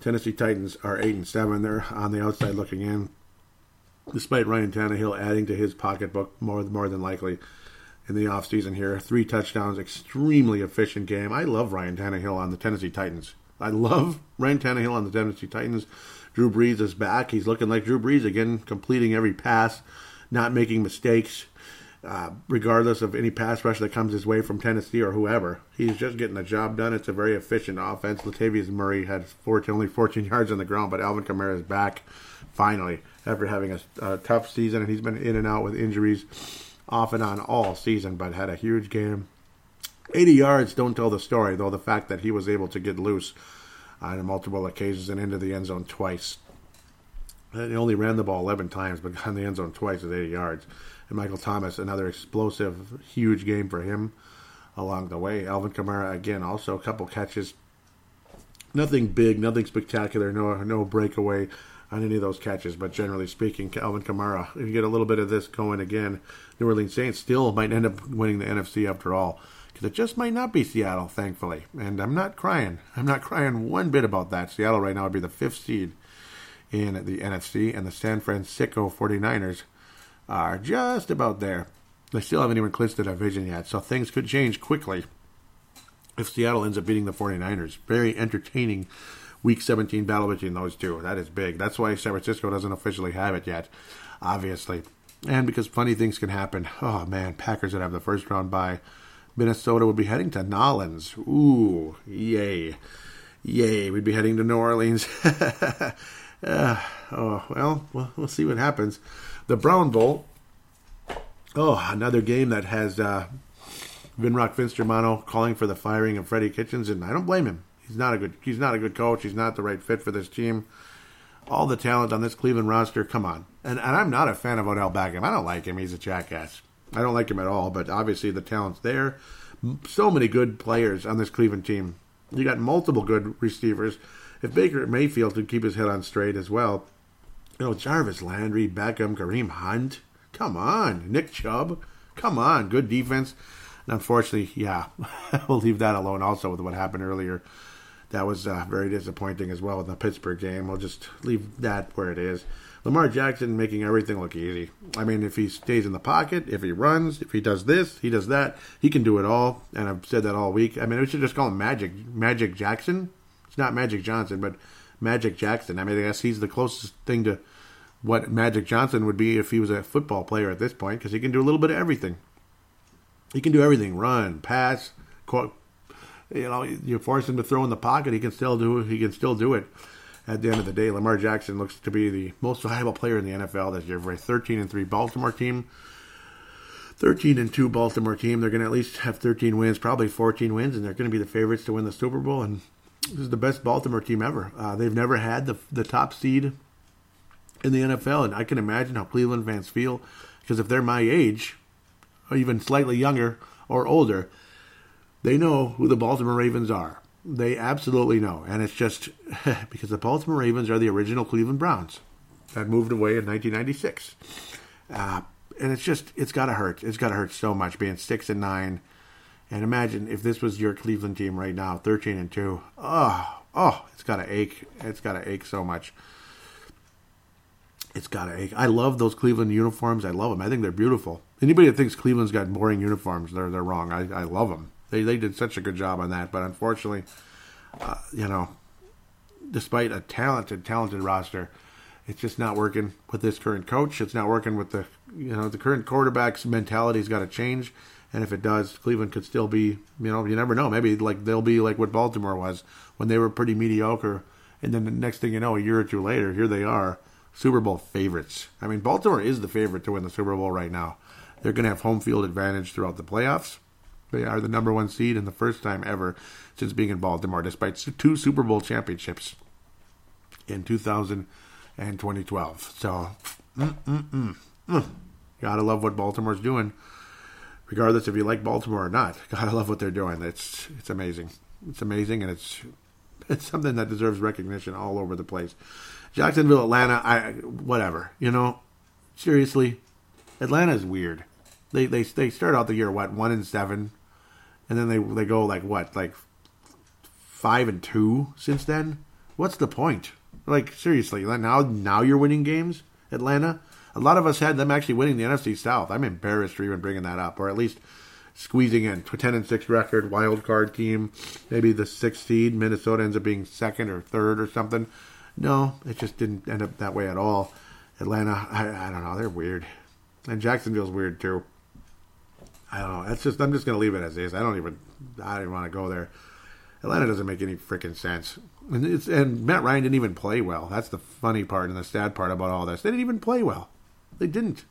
Tennessee Titans are 8-7. They're on the outside looking in, despite Ryan Tannehill adding to his pocketbook more than likely in the offseason here. 3 touchdowns, extremely efficient game. I love Ryan Tannehill on the Tennessee Titans. Drew Brees is back. He's looking like Drew Brees again, completing every pass, not making mistakes. Regardless of any pass rush that comes his way from Tennessee or whoever. He's just getting the job done. It's a very efficient offense. Latavius Murray had only 14 yards on the ground, but Alvin Kamara is back finally after having a tough season, and he's been in and out with injuries off and on all season, but had a huge game. 80 yards don't tell the story, though the fact that he was able to get loose on multiple occasions and into the end zone twice. He only ran the ball 11 times, but got in the end zone twice at 80 yards. And Michael Thomas, another explosive, huge game for him along the way. Alvin Kamara, again, also a couple catches. Nothing big, nothing spectacular, no breakaway on any of those catches. But generally speaking, Alvin Kamara, if you get a little bit of this going again, New Orleans Saints still might end up winning the NFC after all. Because it just might not be Seattle, thankfully. And I'm not crying. One bit about that. Seattle right now would be the 5th seed in the NFC, and the San Francisco 49ers are just about there. They still haven't even clinched the division yet, so things could change quickly if Seattle ends up beating the 49ers. Very entertaining Week 17 battle between those two. That is big. That's why San Francisco doesn't officially have it yet, obviously. And because funny things can happen. Oh, man, Packers would have the first round bye. Minnesota would be heading to Nolens. Ooh, yay. We'd be heading to New Orleans. We'll see what happens. The Brown Bowl. Oh, another game that has Vinrock Finstermano calling for the firing of Freddie Kitchens, and I don't blame him. He's not a good coach. He's not the right fit for this team. All the talent on this Cleveland roster, come on. And I'm not a fan of Odell Beckham. I don't like him. He's a jackass. I don't like him at all. But obviously the talent's there. So many good players on this Cleveland team. You got multiple good receivers. If Baker Mayfield could keep his head on straight as well, Jarvis Landry, Beckham, Kareem Hunt, come on, Nick Chubb, come on, good defense. And unfortunately, we'll leave that alone also with what happened earlier. That was very disappointing as well in the Pittsburgh game. We'll just leave that where it is. Lamar Jackson making everything look easy. I mean, if he stays in the pocket, if he runs, if he does this, he does that, he can do it all. And I've said that all week. I mean, we should just call him Magic Jackson. Not Magic Johnson, but Magic Jackson. I mean, I guess he's the closest thing to what Magic Johnson would be if he was a football player at this point, because he can do a little bit of everything. He can do everything. Run, pass, you force him to throw in the pocket, he can still do it. At the end of the day, Lamar Jackson looks to be the most valuable player in the NFL this year for a 13-3 Baltimore team. 13-2 Baltimore team. They're going to at least have 13 wins, probably 14 wins, and they're going to be the favorites to win the Super Bowl. And this is the best Baltimore team ever. They've never had the top seed in the NFL, and I can imagine how Cleveland fans feel, because if they're my age, or even slightly younger or older, they know who the Baltimore Ravens are. They absolutely know, and it's just because the Baltimore Ravens are the original Cleveland Browns that moved away in 1996, and it's gotta hurt. It's gotta hurt so much being 6-9, and imagine if this was your Cleveland team right now, 13-2. Oh, it's gotta ache. It's gotta ache so much. It's gotta ache. I love those Cleveland uniforms. I love them. I think they're beautiful. Anybody that thinks Cleveland's got boring uniforms, they're wrong. I love them. They did such a good job on that, but unfortunately, despite a talented roster, it's just not working with this current coach. It's not working with the current quarterback's mentality's got to change. And if it does, Cleveland could still be, you never know. Maybe like they'll be like what Baltimore was when they were pretty mediocre, and then the next thing you know, a year or two later, here they are, Super Bowl favorites. I mean, Baltimore is the favorite to win the Super Bowl right now. They're going to have home field advantage throughout the playoffs. They are the number one seed, and the first time ever since being in Baltimore, despite two Super Bowl championships in 2000 and 2012. So, gotta love what Baltimore's doing, regardless if you like Baltimore or not. Gotta love what they're doing. It's amazing. It's amazing, and it's something that deserves recognition all over the place. Jacksonville, Atlanta, whatever. Seriously, Atlanta's weird. They start out the year 1-7, and then they go like 5-2 since then. What's the point? Like seriously, now you're winning games, Atlanta. A lot of us had them actually winning the NFC South. I'm embarrassed for even bringing that up, or at least squeezing in 10-6 record, wild card team, maybe the 6th seed. Minnesota ends up being 2nd or 3rd or something. No, it just didn't end up that way at all. Atlanta, I don't know, they're weird, and Jacksonville's weird too. I don't know. I'm just going to leave it as is. I didn't want to go there. Atlanta doesn't make any freaking sense. And Matt Ryan didn't even play well. That's the funny part and the sad part about all this. They didn't even play well. They didn't.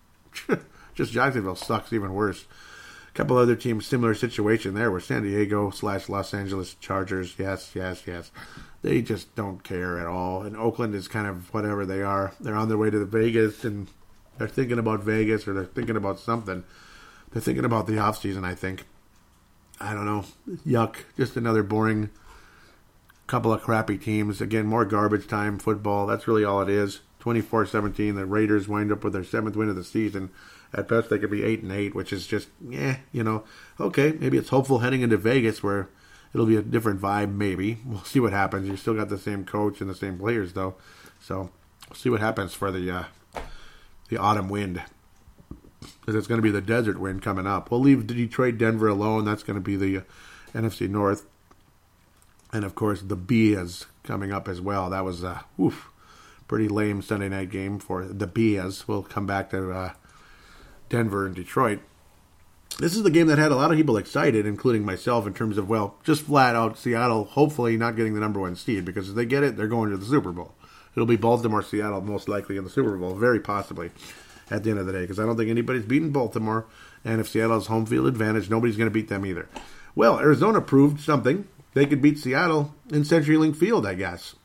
Just Jacksonville sucks even worse. A couple other teams, similar situation there, were San Diego / Los Angeles Chargers. Yes. They just don't care at all. And Oakland is kind of whatever they are. They're on their way to the Vegas, and they're thinking about Vegas, or they're thinking about something. They're thinking about the offseason, I think. I don't know. Yuck. Just another boring couple of crappy teams. Again, more garbage time football. That's really all it is. 24-17. The Raiders wind up with their 7th win of the season. At best, they could be 8-8, which is just, okay, maybe it's hopeful heading into Vegas where it'll be a different vibe, maybe. We'll see what happens. You still got the same coach and the same players, though. So we'll see what happens for the autumn wind. Because it's going to be the desert wind coming up. We'll leave Detroit, Denver alone. That's going to be the NFC North. And, of course, the Bears coming up as well. That was a pretty lame Sunday night game for the Bears. We'll come back to Denver and Detroit. This is the game that had a lot of people excited, including myself, in terms of, just flat-out Seattle hopefully not getting the number one seed. Because if they get it, they're going to the Super Bowl. It'll be Baltimore, Seattle, most likely in the Super Bowl, very possibly. At the end of the day, because I don't think anybody's beaten Baltimore, and if Seattle's home field advantage, nobody's going to beat them either. Well, Arizona proved something. They could beat Seattle in CenturyLink Field, I guess.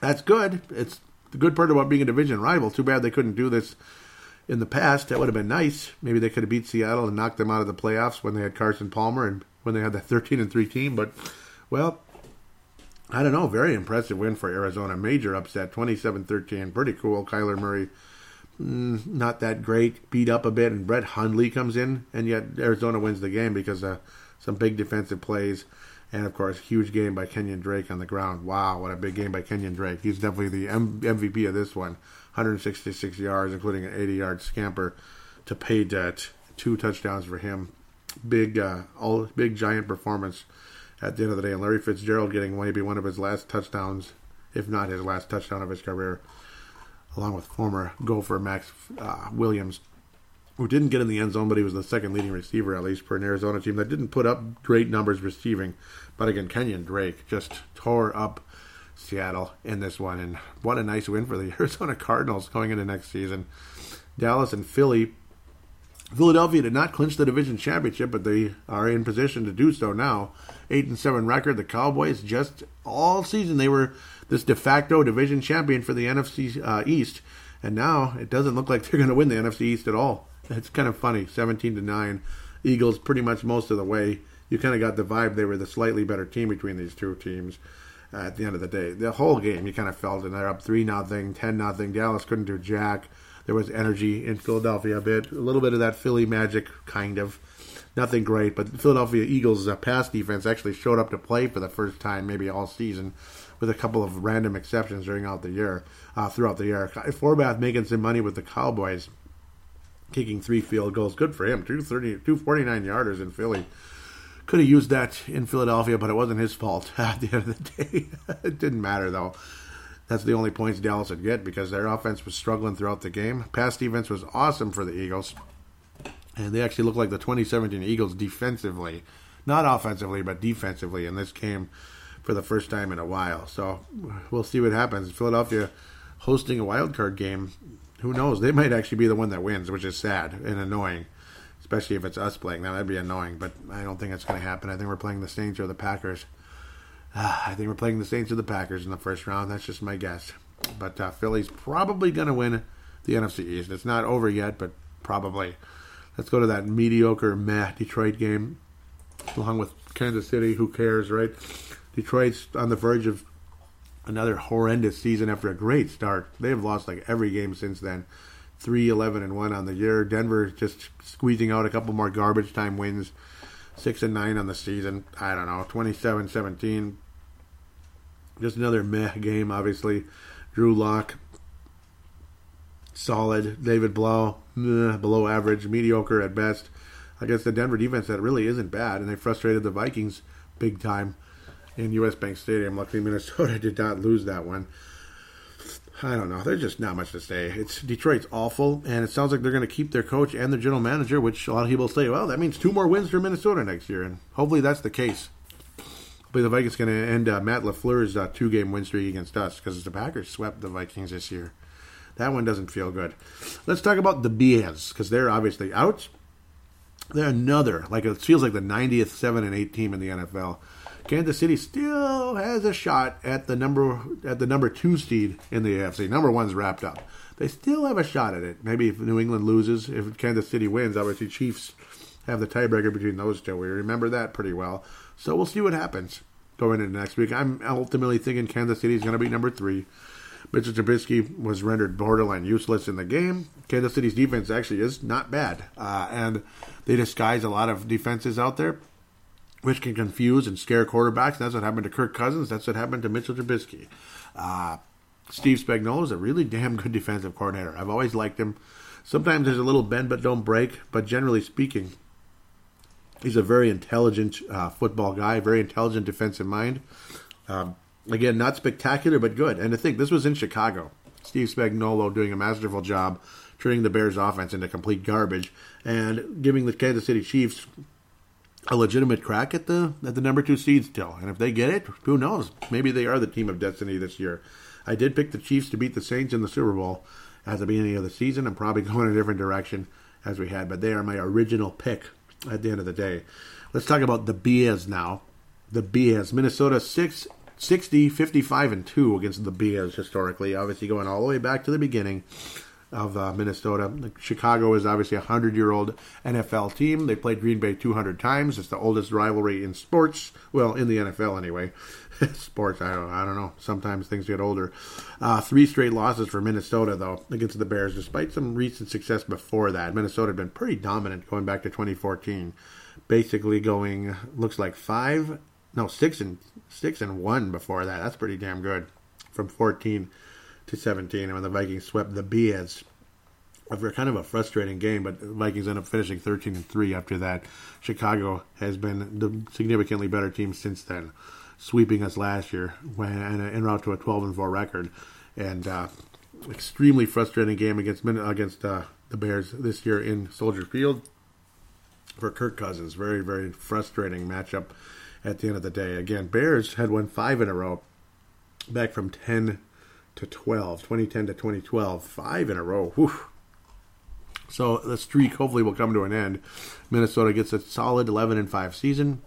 That's good. It's the good part about being a division rival. Too bad they couldn't do this in the past. That would have been nice. Maybe they could have beat Seattle and knocked them out of the playoffs when they had Carson Palmer and when they had that 13-3 team. But, I don't know. Very impressive win for Arizona. Major upset, 27-13. Pretty cool. Kyler Murray. Not that great, beat up a bit, and Brett Hundley comes in, and yet Arizona wins the game because of some big defensive plays, and of course, huge game by Kenyon Drake on the ground. Wow, what a big game by Kenyon Drake. He's definitely the MVP of this one. 166 yards, including an 80-yard scamper to pay debt. 2 touchdowns for him. Big giant performance at the end of the day, and Larry Fitzgerald getting maybe one of his last touchdowns, if not his last touchdown of his career, along with former Gopher Max Williams, who didn't get in the end zone, but he was the second leading receiver, at least, for an Arizona team that didn't put up great numbers receiving. But again, Kenyon Drake just tore up Seattle in this one, and what a nice win for the Arizona Cardinals going into next season. Dallas and Philadelphia did not clinch the division championship, but they are in position to do so now. 8-7 record. The Cowboys, just all season, they were this de facto division champion for the NFC East. And now it doesn't look like they're going to win the NFC East at all. It's kind of funny. 17-9. Eagles pretty much most of the way. You kind of got the vibe they were the slightly better team between these two teams at the end of the day. The whole game, you kind of felt it. They're up 3-0, 10-0. Dallas couldn't do jack. There was energy in Philadelphia a bit. A little bit of that Philly magic, kind of. Nothing great, but the Philadelphia Eagles' pass defense actually showed up to play for the first time maybe all season, with a couple of random exceptions throughout the year. Forbath making some money with the Cowboys, kicking 3 field goals. Good for him. 249-yarders in Philly. Could have used that in Philadelphia, but it wasn't his fault at the end of the day. It didn't matter, though. That's the only points Dallas would get because their offense was struggling throughout the game. Pass defense was awesome for the Eagles, and they actually looked like the 2017 Eagles defensively. Not offensively, but defensively in this game for the first time in a while. So we'll see what happens. Philadelphia hosting a wild card game. Who knows? They might actually be the one that wins, which is sad and annoying, especially if it's us playing. Now, that'd be annoying, but I don't think it's going to happen. I think we're playing the Saints or the Packers. In the first round. That's just my guess. But Philly's probably going to win the NFC East. It's not over yet, but probably. Let's go to that mediocre, meh Detroit game, along with Kansas City. Who cares, right? Detroit's on the verge of another horrendous season after a great start. They've lost like every game since then. 3-11-1 on the year. Denver just squeezing out a couple more garbage time wins. 6-9 on the season. I don't know. 27-17. Just another meh game, obviously. Drew Lock, solid. David Blau, below average. Mediocre at best. I guess the Denver defense that really isn't bad, and they frustrated the Vikings big time in U.S. Bank Stadium. Luckily, Minnesota did not lose that one. I don't know. There's just not much to say. Detroit's awful, and it sounds like they're going to keep their coach and their general manager, which a lot of people say, well, that means 2 more wins for Minnesota next year, and hopefully that's the case. Hopefully the Vikings are going to end Matt LaFleur's 2-game win streak against us, because the Packers swept the Vikings this year. That one doesn't feel good. Let's talk about the Bears, because they're obviously out. They're another, it feels like the 90th 7-8 team in the NFL. Kansas City still has a shot at the number 2 seed in the AFC. Number 1's wrapped up. They still have a shot at it. Maybe if New England loses, if Kansas City wins, obviously Chiefs have the tiebreaker between those two. We remember that pretty well. So we'll see what happens going into next week. I'm ultimately thinking Kansas City is going to be number 3. Mitchell Trubisky was rendered borderline useless in the game. Kansas City's defense actually is not bad. And they disguise a lot of defenses out there, which can confuse and scare quarterbacks. That's what happened to Kirk Cousins. That's what happened to Mitchell Trubisky. Steve Spagnuolo is a really damn good defensive coordinator. I've always liked him. Sometimes there's a little bend but don't break, but generally speaking, he's a very intelligent football guy, very intelligent defensive mind. Again, not spectacular, but good. And to think, this was in Chicago. Steve Spagnuolo doing a masterful job turning the Bears' offense into complete garbage and giving the Kansas City Chiefs a legitimate crack at the number 2 seed still. And if they get it, who knows? Maybe they are the team of destiny this year. I did pick the Chiefs to beat the Saints in the Super Bowl at the beginning of the season. I'm probably going a different direction as we had, but they are my original pick at the end of the day. Let's talk about the Bears now. The Bears. Minnesota 60, 55-2 against the Bears historically, obviously going all the way back to the beginning of Minnesota. Chicago is obviously a 100-year-old NFL team. They played Green Bay 200 times. It's the oldest rivalry in sports. Well, in the NFL anyway. Sports, I don't know. Sometimes things get older. 3 straight losses for Minnesota, though, against the Bears, despite some recent success before that. Minnesota had been pretty dominant going back to 2014. Basically going, looks like 6-1 before that. That's pretty damn good from 14 to 17, and when the Vikings swept the Bears after kind of a frustrating game, but the Vikings end up finishing 13-3 after that. Chicago has been the significantly better team since then, sweeping us last year and en route to a 12-4 record, and extremely frustrating game against the Bears this year in Soldier Field for Kirk Cousins. Very, very frustrating matchup at the end of the day. Again, Bears had won 5 in a row back from 2010 to 2012, 5 in a row. Whew. So the streak hopefully will come to an end. Minnesota gets a solid 11-5 season.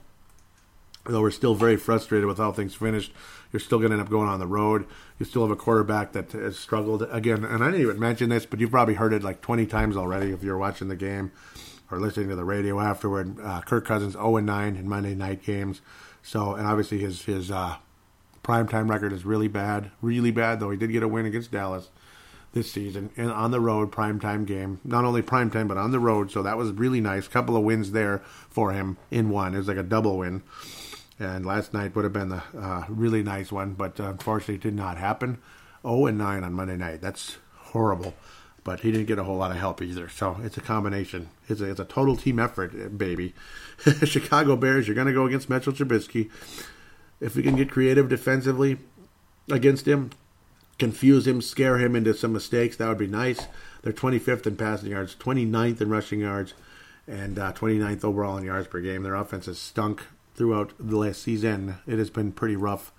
Though we're still very frustrated with how things finished, you're still going to end up going on the road. You still have a quarterback that has struggled again. And I didn't even mention this, but you've probably heard it like 20 times already if you're watching the game or listening to the radio afterward. Kirk Cousins 0-9 in Monday night games. So, and obviously his primetime record is really bad, though he did get a win against Dallas this season and on the road primetime game. Not only primetime, but on the road. So that was really nice. Couple of wins there for him in one. It was like a double win. And last night would have been the really nice one, but unfortunately it did not happen. 0-9 on Monday night. That's horrible. But he didn't get a whole lot of help either. So it's a combination. It's a total team effort, baby. Chicago Bears, you're going to go against Mitchell Trubisky. If we can get creative defensively against him, confuse him, scare him into some mistakes, that would be nice. They're 25th in passing yards, 29th in rushing yards, and 29th overall in yards per game. Their offense has stunk throughout the last season. It has been pretty rough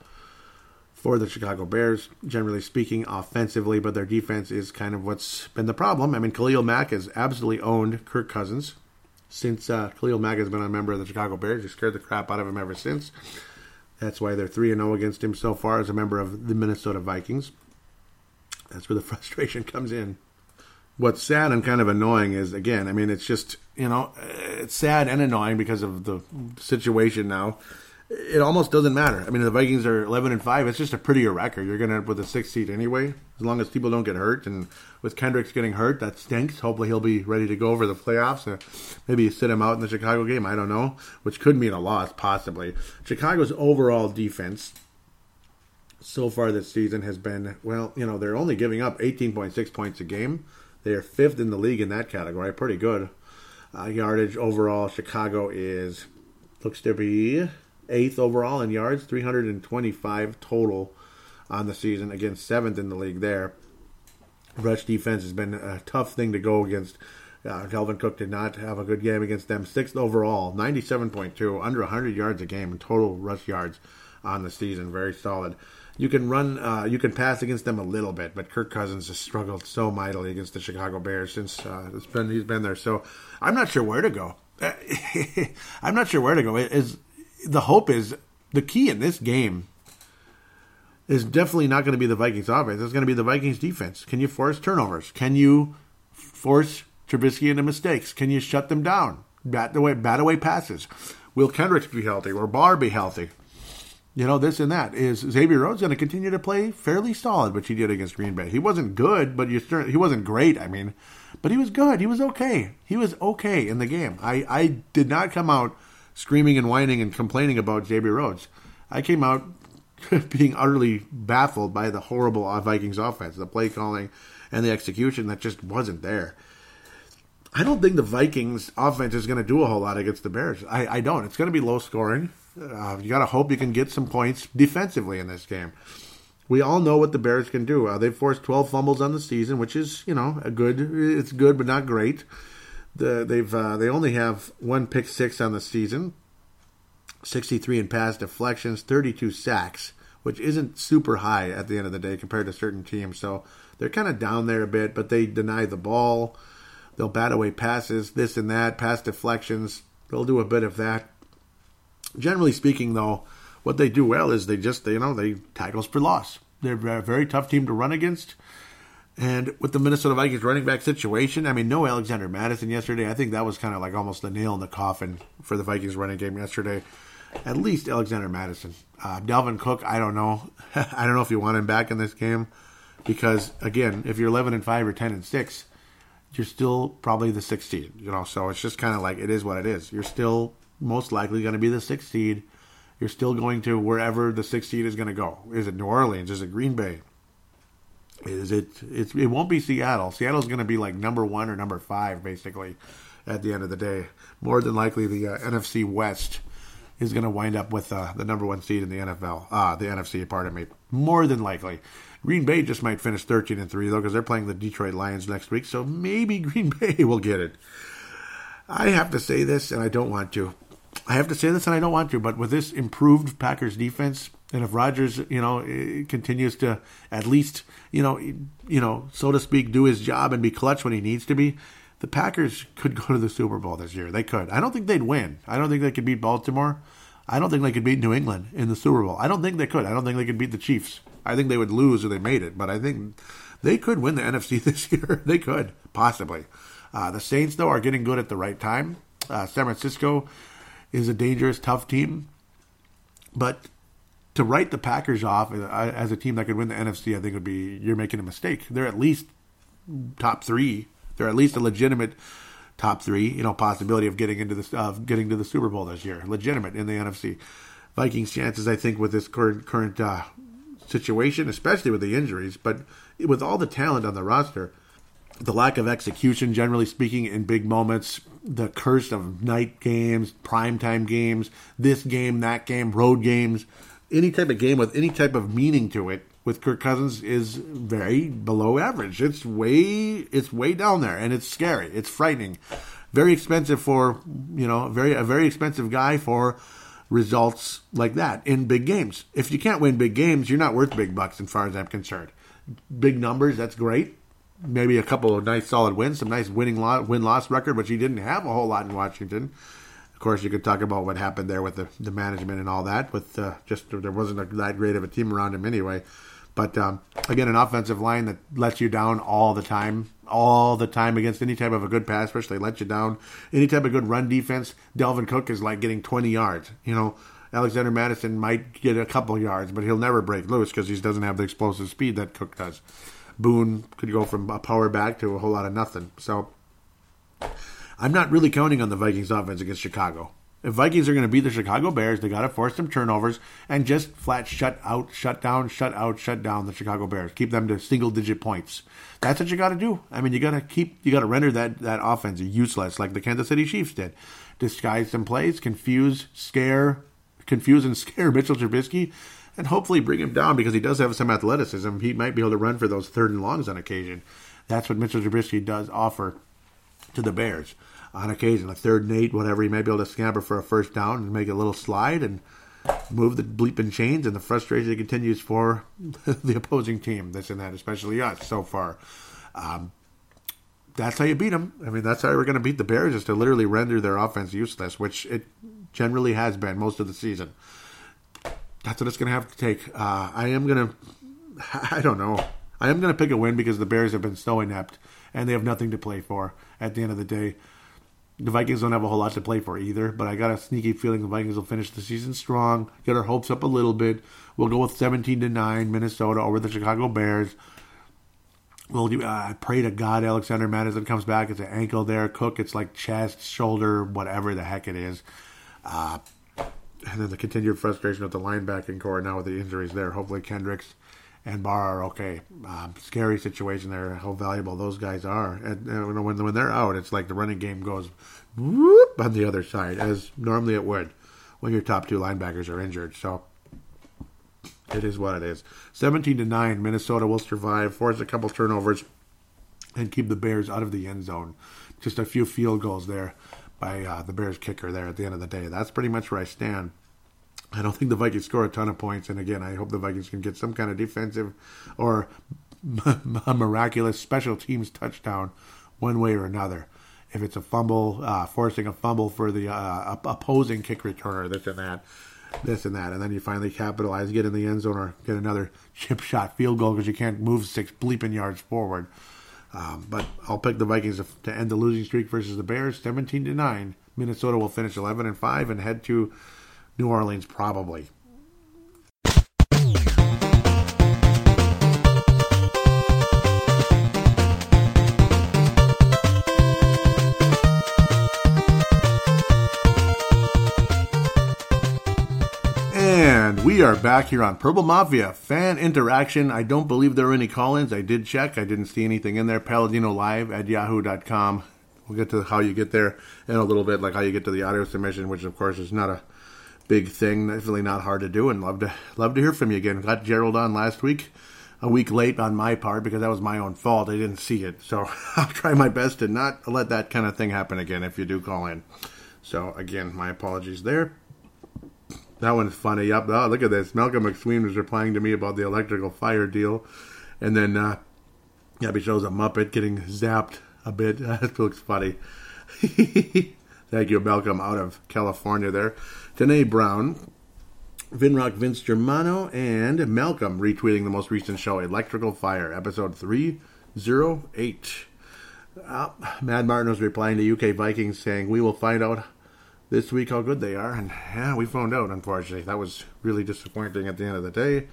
for the Chicago Bears, generally speaking, offensively, but their defense is kind of what's been the problem. I mean, Khalil Mack has absolutely owned Kirk Cousins since Khalil Mack has been a member of the Chicago Bears. He scared the crap out of him ever since. That's why they're 3-0 against him so far as a member of the Minnesota Vikings. That's where the frustration comes in. What's sad and kind of annoying is, again, I mean, it's just, you know, it's sad and annoying because of the situation now. It almost doesn't matter. I mean, the Vikings are 11-5. It's just a prettier record. You're going to end up with a 6th seed anyway, as long as people don't get hurt. And with Kendricks getting hurt, that stinks. Hopefully he'll be ready to go for the playoffs. Or maybe you sit him out in the Chicago game. I don't know, which could mean a loss, possibly. Chicago's overall defense so far this season has been, well, you know, they're only giving up 18.6 points a game. They are 5th in the league in that category. Pretty good. Yardage overall, Chicago looks to be 8th overall in yards, 325 total on the season. Again, 7th in the league there. Rush defense has been a tough thing to go against. Dalvin Cook did not have a good game against them. 6th overall, 97.2, under 100 yards a game in total rush yards on the season. Very solid. You can pass against them a little bit, but Kirk Cousins has struggled so mightily against the Chicago Bears since he's been there. So I'm not sure where to go. I'm not sure where to go. The key in this game is definitely not going to be the Vikings offense. It's going to be the Vikings defense. Can you force turnovers? Can you force Trubisky into mistakes? Can you shut them down? Bat away passes. Will Kendricks be healthy? Will Barr be healthy? You know, this and that. Is Xavier Rhodes going to continue to play fairly solid, which he did against Green Bay? He wasn't good, but he wasn't great, I mean. But he was good. He was okay. He was okay in the game. I did not come out screaming and whining and complaining about Xavier Rhodes. I came out being utterly baffled by the horrible Vikings offense, the play calling and the execution that just wasn't there. I don't think the Vikings offense is going to do a whole lot against the Bears. I don't. It's going to be low scoring. You got to hope you can get some points defensively in this game. We all know what the Bears can do. They've forced 12 fumbles on the season, which is, you know, it's good but not great. They only have one pick six on the season, 63 in pass deflections, 32 sacks, which isn't super high at the end of the day compared to certain teams. So they're kind of down there a bit, but they deny the ball. They'll bat away passes, this and that, pass deflections. They'll do a bit of that. Generally speaking, though, what they do well is they tackles for loss. They're a very tough team to run against. And with the Minnesota Vikings running back situation, I mean, no Alexander Madison yesterday. I think that was kind of like almost the nail in the coffin for the Vikings running game yesterday. At least Alexander Madison. Dalvin Cook, I don't know. I don't know if you want him back in this game because, again, if you're 11-5 or 10-6, you're still probably the 6th seed. You know, so it's just kind of like it is what it is. You're still most likely going to be the 6th seed. You're still going to wherever the 6th seed is going to go. Is it New Orleans? Is it Green Bay? It won't be Seattle. Seattle's going to be like number 1 or number 5, basically, at the end of the day. More than likely, the NFC West is going to wind up with the number 1 seed in the NFL. The NFC, pardon me. More than likely. Green Bay just might finish 13-3, though, because they're playing the Detroit Lions next week, so maybe Green Bay will get it. I have to say this, and I don't want to. But with this improved Packers defense, and if Rodgers, you know, continues to at least, you know, so to speak, do his job and be clutch when he needs to be, the Packers could go to the Super Bowl this year. They could. I don't think they'd win. I don't think they could beat Baltimore. I don't think they could beat New England in the Super Bowl. I don't think they could. I don't think they could beat the Chiefs. I think they would lose if they made it, but I think they could win the NFC this year. They could, possibly. The Saints, though, are getting good at the right time. San Francisco is a dangerous, tough team. But to write the Packers off as a team that could win the NFC, I think would be, you're making a mistake. They're at least top three. They're at least a legitimate top three, possibility of getting to the Super Bowl this year. Legitimate in the NFC. Vikings' chances, I think, with this current situation, especially with the injuries, but with all the talent on the roster, the lack of execution, generally speaking, in big moments, the curse of night games, primetime games, this game, that game, road games, any type of game with any type of meaning to it with Kirk Cousins is very below average. It's way down there, and it's scary. It's frightening. Very expensive for, a very expensive guy for results like that in big games. If you can't win big games, you're not worth big bucks as far as I'm concerned. Big numbers, that's great. Maybe a couple of nice solid wins, some nice win-loss record, which he didn't have a whole lot in Washington. Of course, you could talk about what happened there with the management and all that. With there wasn't that great of a team around him anyway. But again, an offensive line that lets you down all the time against any type of a good pass rush. They let you down. Any type of good run defense, Dalvin Cook is like getting 20 yards. Alexander Madison might get a couple yards, but he'll never break loose because he doesn't have the explosive speed that Cook does. Boone could go from a power back to a whole lot of nothing. So I'm not really counting on the Vikings offense against Chicago. If Vikings are going to beat the Chicago Bears, they got to force some turnovers and just flat shut down the Chicago Bears. Keep them to single-digit points. That's what you got to do. I mean, you got to render that offense useless, like the Kansas City Chiefs did. Disguise some plays, confuse and scare Mitchell Trubisky, and hopefully bring him down because he does have some athleticism. He might be able to run for those third and longs on occasion. That's what Mitchell Trubisky does offer to the Bears on occasion. A third and 8, whatever, he might be able to scamper for a first down and make a little slide and move the bleeping chains, and the frustration continues for the opposing team, this and that, especially us so far. That's how you beat them. I mean, that's how we're going to beat the Bears, is to literally render their offense useless, which it generally has been most of the season. That's what it's going to have to take. I am going to pick a win because the Bears have been so inept and they have nothing to play for at the end of the day. The Vikings don't have a whole lot to play for either, but I got a sneaky feeling the Vikings will finish the season strong, get our hopes up a little bit. We'll go with 17-9 Minnesota over the Chicago Bears. I pray to God Alexander Madison comes back. It's an ankle there. Cook, it's like chest, shoulder, whatever the heck it is. And then the continued frustration of the linebacking core now with the injuries there. Hopefully Kendricks and Barr are okay. Scary situation there, how valuable those guys are. And when they're out, it's like the running game goes whoop on the other side, as normally it would when your top two linebackers are injured. So it is what it is. 17-9, Minnesota will survive, force a couple turnovers, and keep the Bears out of the end zone. Just a few field goals there by the Bears kicker there at the end of the day. That's pretty much where I stand. I don't think the Vikings score a ton of points. And again, I hope the Vikings can get some kind of defensive or miraculous special teams touchdown one way or another. If it's a fumble, forcing a fumble for the opposing kick returner, this and that. And then you finally capitalize, get in the end zone, or get another chip shot field goal because you can't move 6 bleeping yards forward. But I'll pick the Vikings to end the losing streak versus the Bears, 17-9. Minnesota will finish 11-5 and head to New Orleans probably. We are back here on Purple Mafia fan interaction. I don't believe there are any call-ins. I did check. I didn't see anything in there. PaladinoLive@yahoo.com. We'll get to how you get there in a little bit, like how you get to the audio submission, which of course is not a big thing. Definitely not hard to do, and love to hear from you again. Got Gerald on last week, a week late on my part because that was my own fault. I didn't see it, so I'll try my best to not let that kind of thing happen again if you do call in. So again, my apologies there. That one's funny. Yep. Oh, look at this. Malcolm McSween was replying to me about the electrical fire deal. And then, he shows a Muppet getting zapped a bit. That looks funny. Thank you, Malcolm, out of California there. Danae Brown, Vinrock Vince Germano, and Malcolm retweeting the most recent show, Electrical Fire, episode 308. Mad Martin was replying to UK Vikings saying, we will find out this week how good they are. And yeah, we found out, unfortunately. That was really disappointing at the end of the day.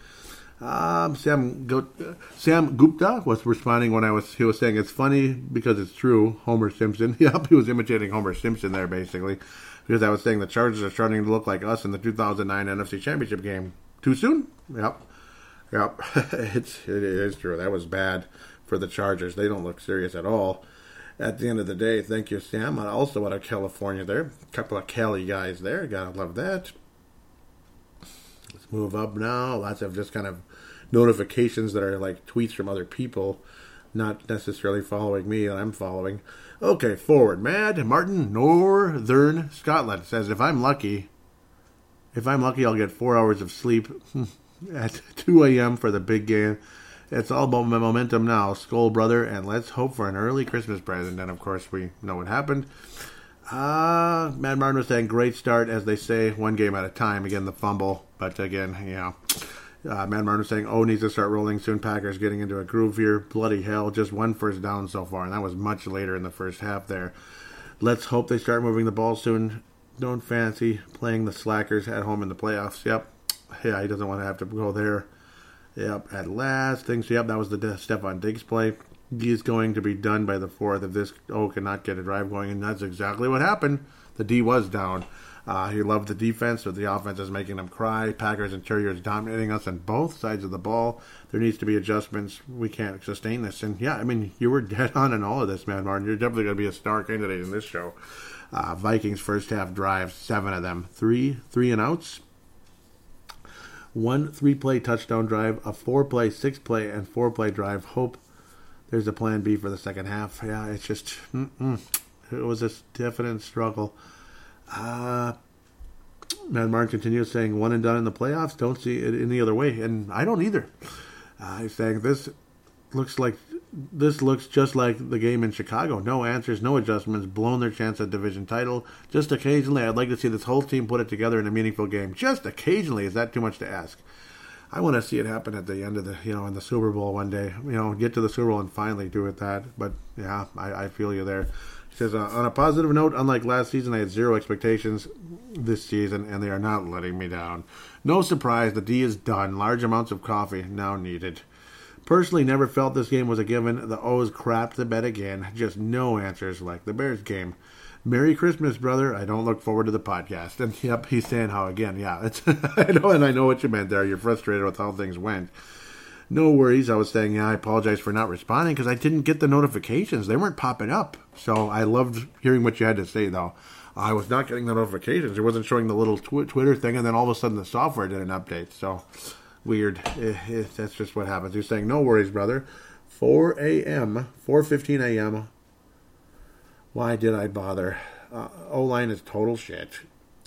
Sam Gupta was responding when he was saying, it's funny because it's true, Homer Simpson. Yep, he was imitating Homer Simpson there, basically. Because I was saying the Chargers are starting to look like us in the 2009 NFC Championship game. Too soon? Yep. It is true. That was bad for the Chargers. They don't look serious at all at the end of the day. Thank you, Sam. Also out of California there. A couple of Cali guys there. Gotta love that. Let's move up now. Lots of just kind of notifications that are like tweets from other people. Not necessarily following me that I'm following. Okay, forward. Mad Martin, Northern Scotland, says, if I'm lucky, I'll get 4 hours of sleep at 2 a.m. for the big game. It's all about momentum now. Skull, brother, and let's hope for an early Christmas present. And, of course, we know what happened. Mad Martin was saying, great start, as they say, one game at a time. Again, the fumble. But, again, yeah. Mad Martin was saying, needs to start rolling soon. Packers getting into a groove here. Bloody hell, just one first down so far, and that was much later in the first half there. Let's hope they start moving the ball soon. Don't fancy playing the slackers at home in the playoffs. Yep. Yeah, he doesn't want to have to go there. Yep, at last. That was the Stephon Diggs play. He's going to be done by the fourth if this cannot get a drive going, and that's exactly what happened. The D was down. He loved the defense, but the offense is making them cry. Packers' interior is dominating us on both sides of the ball. There needs to be adjustments. We can't sustain this. And, yeah, I mean, you were dead on in all of this, man, Martin. You're definitely going to be a star candidate in this show. Vikings first half drives, 7 of them. 3 and outs. 1 3-play touchdown drive, a 4-play, 6-play, and 4-play drive. Hope there's a plan B for the second half. Yeah, it's just, it was a definite struggle. Mad Martin continues saying, one and done in the playoffs, don't see it any other way, and I don't either. He's saying, this looks just like the game in Chicago. No answers, no adjustments, blown their chance at division title. Just occasionally, I'd like to see this whole team put it together in a meaningful game. Just occasionally, is that too much to ask? I want to see it happen at the end of the, in the Super Bowl one day. Get to the Super Bowl and finally do it that. But, yeah, I feel you there. He says, on a positive note, unlike last season, I had zero expectations this season, and they are not letting me down. No surprise, the D is done. Large amounts of coffee now needed. Personally, never felt this game was a given. The O's crapped the bed again. Just no answers like the Bears game. Merry Christmas, brother. I don't look forward to the podcast. And, yep, he's saying how again. Yeah, it's I know what you meant there. You're frustrated with how things went. No worries. I was saying, I apologize for not responding because I didn't get the notifications. They weren't popping up. So I loved hearing what you had to say, though. I was not getting the notifications. It wasn't showing the little Twitter thing, and then all of a sudden the software did an update. So weird. That's just what happens. You're saying, no worries, brother. 4 a.m., 4:15 a.m. Why did I bother? O-line is total shit.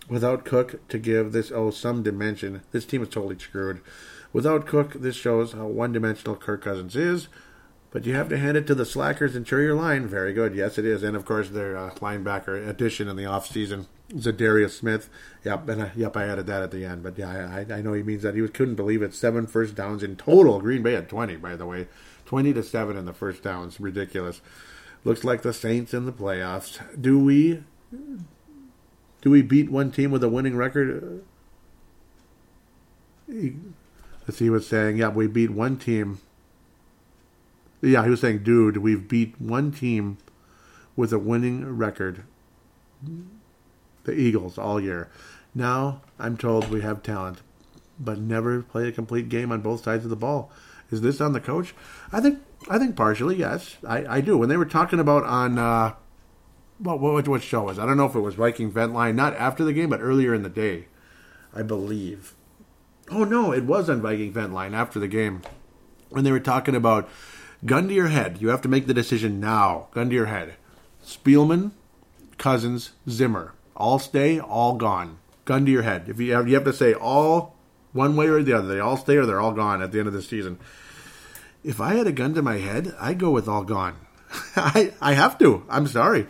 Without Cook to give this O some dimension, this team is totally screwed. Without Cook, this shows how one-dimensional Kirk Cousins is, but you have to hand it to the slackers interior line. Very good. Yes, it is. And, of course, their linebacker addition in the offseason, Zadarius Smith. Yep, I added that at the end. But, yeah, I know he means that. He couldn't believe it. 7 first downs in total. Green Bay had 20, by the way. 20-7 in the first downs. Ridiculous. Looks like the Saints in the playoffs. Do we beat one team with a winning record? As he was saying, we beat one team. Yeah, he was saying, we've beat one team with a winning record. The Eagles all year. Now, I'm told we have talent, but never play a complete game on both sides of the ball. Is this on the coach? I think partially, yes. I do. When they were talking about on... what show was it? I don't know if it was Viking Ventline, not after the game, but earlier in the day, I believe. Oh, no, it was on Viking Ventline after the game when they were talking about gun to your head. You have to make the decision now. Gun to your head. Spielman, Cousins, Zimmer. All stay, all gone. Gun to your head. If you have to say all one way or the other. They all stay or they're all gone at the end of the season. If I had a gun to my head, I'd go with all gone. I have to. I'm sorry.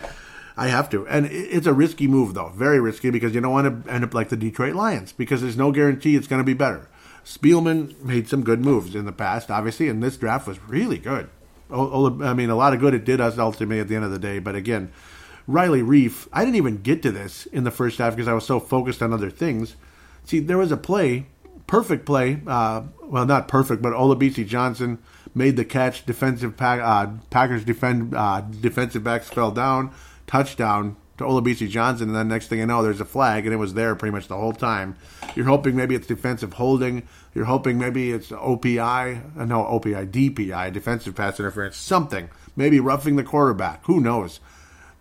I have to. And it's a risky move, though. Very risky, because you don't want to end up like the Detroit Lions, because there's no guarantee it's going to be better. Spielman made some good moves in the past, obviously, and this draft was really good. I mean, a lot of good it did us ultimately at the end of the day. But again, Riley Reiff, I didn't even get to this in the first half because I was so focused on other things. See, there was a play, perfect play. Well, not perfect, but Olabisi Johnson made the catch. Packers defensive backs fell down. Touchdown to Olabisi Johnson. And then next thing you know, there's a flag, and it was there pretty much the whole time. You're hoping maybe it's defensive holding. You're hoping maybe it's DPI, defensive pass interference, something. Maybe roughing the quarterback. Who knows?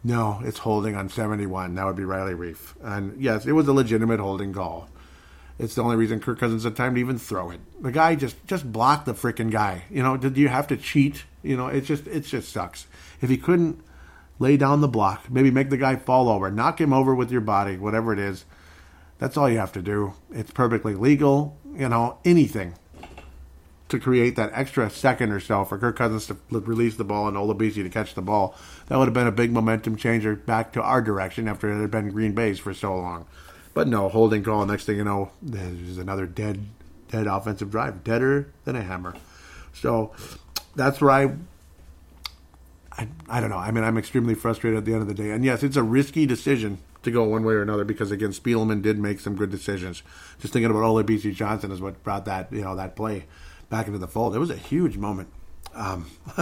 No, it's holding on 71. That would be Riley Reiff. And yes, it was a legitimate holding call. It's the only reason Kirk Cousins had time to even throw it. The guy just blocked the freaking guy. You know, did you have to cheat? You know, it just sucks. If he couldn't lay down the block, maybe make the guy fall over, knock him over with your body, whatever it is, that's all you have to do. It's perfectly legal, you know, anything to create that extra second or so for Kirk Cousins to release the ball and Olabisi to catch the ball. That would have been a big momentum changer back to our direction after it had been Green Bay's for so long. But no, holding call, next thing you know, there's another dead offensive drive, deader than a hammer. So that's where I don't know. I mean, I'm extremely frustrated at the end of the day. And yes, it's a risky decision to go one way or another because, again, Spielman did make some good decisions. Just thinking about Olabisi Johnson is what brought that play back into the fold. It was a huge moment. A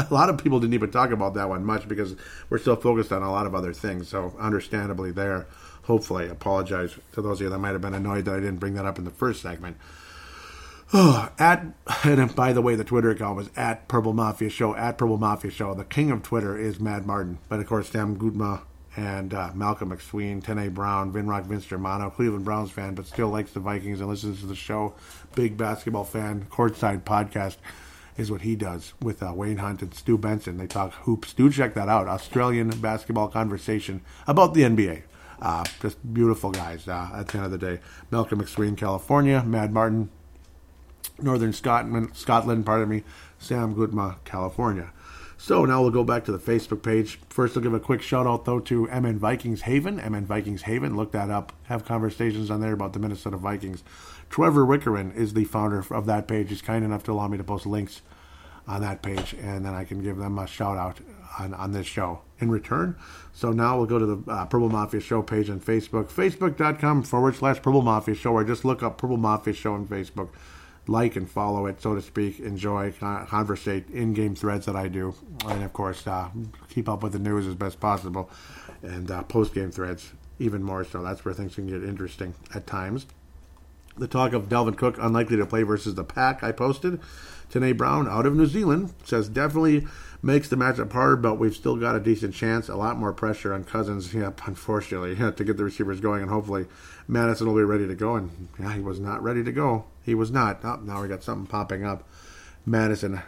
lot of people didn't even talk about that one much because we're still focused on a lot of other things. So understandably there, hopefully, I apologize to those of you that might have been annoyed that I didn't bring that up in the first segment. And by the way, the Twitter account was @PurpleMafiaShow. The king of Twitter is Mad Martin. But of course, Sam Gudma and Malcolm McSween, 10A Brown, Vinrock Vinstermano, Cleveland Browns fan, but still likes the Vikings and listens to the show. Big basketball fan, Courtside Podcast is what he does with Wayne Hunt and Stu Benson. They talk hoops. Do check that out. Australian basketball conversation about the NBA. Just beautiful guys at the end of the day. Malcolm McSween, California. Mad Martin, Northern Scotland, Sam Gudma, California. So now we'll go back to the Facebook page. First, I'll give a quick shout-out, though, to MN Vikings Haven. MN Vikings Haven, look that up. Have conversations on there about the Minnesota Vikings. Trevor Wickerin is the founder of that page. He's kind enough to allow me to post links on that page, and then I can give them a shout-out on this show in return. So now we'll go to the Purple Mafia Show page on Facebook. Facebook.com/Purple Mafia Show, or just look up Purple Mafia Show on Facebook. Like and follow it, so to speak. Enjoy, conversate in-game threads that I do. And, of course, keep up with the news as best possible. And post-game threads even more so. That's where things can get interesting at times. The talk of Dalvin Cook unlikely to play versus the Pack I posted. Tanae Brown out of New Zealand says definitely makes the matchup harder, but we've still got a decent chance. A lot more pressure on Cousins, unfortunately, to get the receivers going, and hopefully Madison will be ready to go. And he was not ready to go. He was not. Oh, now we got something popping up. Madison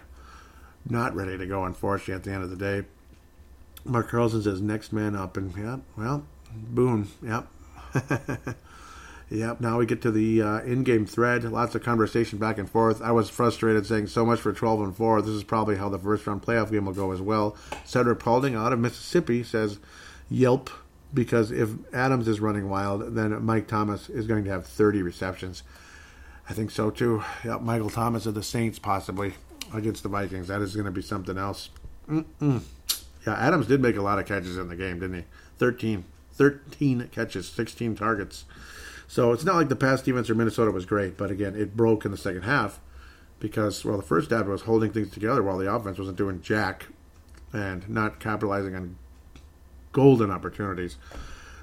not ready to go, unfortunately, at the end of the day. Mark Carlson says next man up, and Boone. Yep, now we get to the in-game thread. Lots of conversation back and forth. I was frustrated saying so much for 12-4. This is probably how the first-round playoff game will go as well. Cedric Paulding out of Mississippi says, yelp, because if Adams is running wild, then Mike Thomas is going to have 30 receptions. I think so, too. Yep, Michael Thomas of the Saints, possibly, against the Vikings. That is going to be something else. Yeah, Adams did make a lot of catches in the game, didn't he? 13 catches, 16 targets. So it's not like the pass defense for Minnesota was great, but again, it broke in the second half because, the first half was holding things together while the offense wasn't doing jack and not capitalizing on golden opportunities.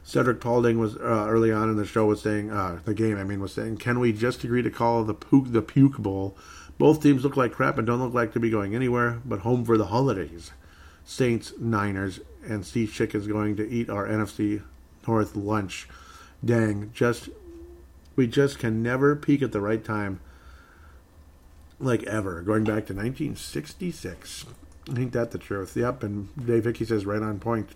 Cedric Paulding was early on in the show was saying, was saying, can we just agree to call the Puke Bowl? Both teams look like crap and don't look like to be going anywhere, but home for the holidays. Saints, Niners, and Sea Chick is going to eat our NFC North lunch. Dang, we can never peak at the right time, like ever. Going back to 1966. Ain't that the truth? Yep, and Dave Hickey says right on point.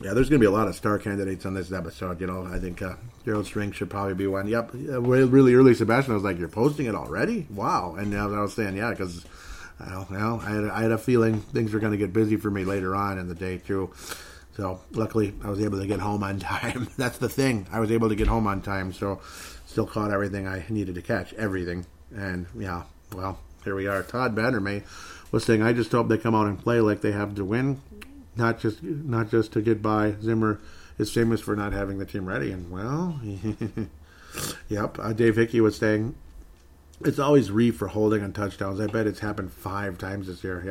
Yeah, there's going to be a lot of star candidates on this episode. I think Gerald String should probably be one. Yep, really early Sebastian. I was like, you're posting it already? Wow. And I was saying, because I had a feeling things were going to get busy for me later on in the day, too. So luckily I was able to get home on time. That's the thing. I was able to get home on time, so still caught everything I needed to catch. Everything. And yeah, well, here we are. Todd Vandermeer was saying, I just hope they come out and play like they have to win, not just to get by. Zimmer is famous for not having the team ready. And well, yep. Dave Hickey was saying, it's always Reiff for holding on touchdowns. I bet it's happened 5 times this year.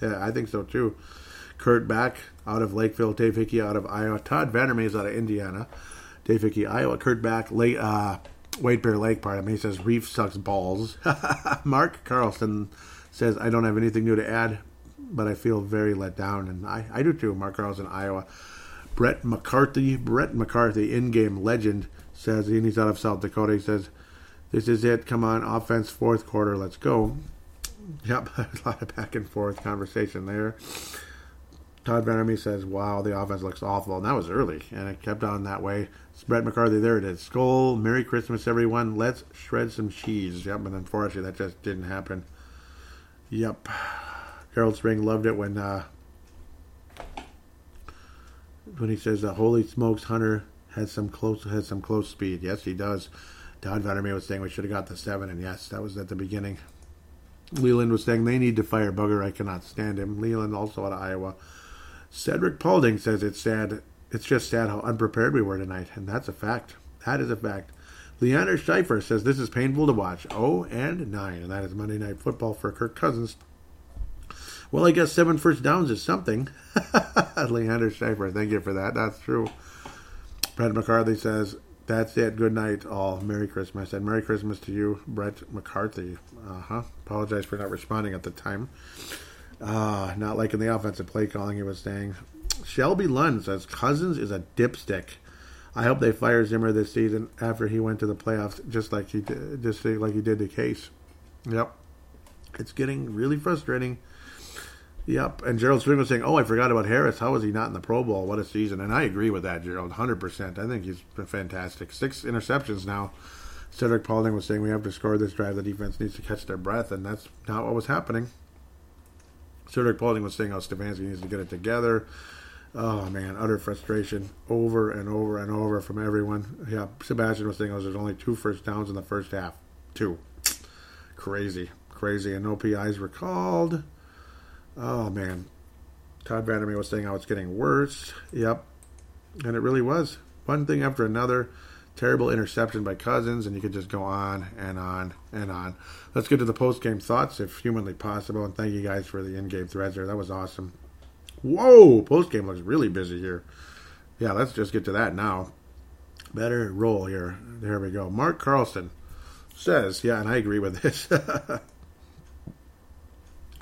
Yeah, I think so too. Kurt Back out of Lakeville. Dave Hickey out of Iowa. Todd Vandermeer is out of Indiana. Dave Hickey, Iowa. Kurt Back, Wade Bear Lake, pardon me. He says, Reiff sucks balls. Mark Carlson says, I don't have anything new to add, but I feel very let down. And I do too. Mark Carlson, Iowa. Brett McCarthy, in-game legend, says, and he's out of South Dakota. He says, this is it. Come on, offense, fourth quarter. Let's go. Yep, a lot of back and forth conversation there. Todd Vandermeer says, wow, the offense looks awful. And that was early, and it kept on that way. It's Brett McCarthy, there it is. Skull, Merry Christmas, everyone. Let's shred some cheese. Yep, and unfortunately, that just didn't happen. Yep. Gerald Spring loved it when he says, holy smokes, Hunter has some close speed. Yes, he does. Todd Vandermeer was saying we should have got the 7, and yes, that was at the beginning. Leland was saying they need to fire Bugger. I cannot stand him. Leland, also out of Iowa. Cedric Paulding says it's sad. It's just sad how unprepared we were tonight, and that's a fact. That is a fact. Leander Schiffer says this is painful to watch. 0-9, and that is Monday Night Football for Kirk Cousins. Well, I guess 7 first downs is something. Leander Schiffer, thank you for that. That's true. Brett McCarthy says, that's it. Good night, all. Merry Christmas. And Merry Christmas to you, Brett McCarthy. Apologize for not responding at the time. Not liking the offensive play calling, he was saying. Shelby Lund says, Cousins is a dipstick. I hope they fire Zimmer this season after he went to the playoffs just like he did the case. Yep. It's getting really frustrating. Yep. And Gerald Swing was saying, I forgot about Harris. How is he not in the Pro Bowl? What a season. And I agree with that, Gerald, 100%. I think he's fantastic. 6 interceptions now. Cedric Paulding was saying, we have to score this drive. The defense needs to catch their breath, and that's not what was happening. Cedric Paulding was saying how Stefanski needs to get it together. Oh, man, utter frustration over and over and over from everyone. Yeah, Sebastian was saying there's only 2 first downs in the first half. 2. Crazy. And no PIs were called. Oh, man. Todd Vandermeer was saying how it's getting worse. Yep. And it really was. One thing after another. Terrible interception by Cousins, and you could just go on and on and on. Let's get to the post-game thoughts, if humanly possible. And thank you guys for the in-game threads there. That was awesome. Whoa! Post-game looks really busy here. Yeah, let's just get to that now. Better roll here. There we go. Mark Carlson says, yeah, and I agree with this.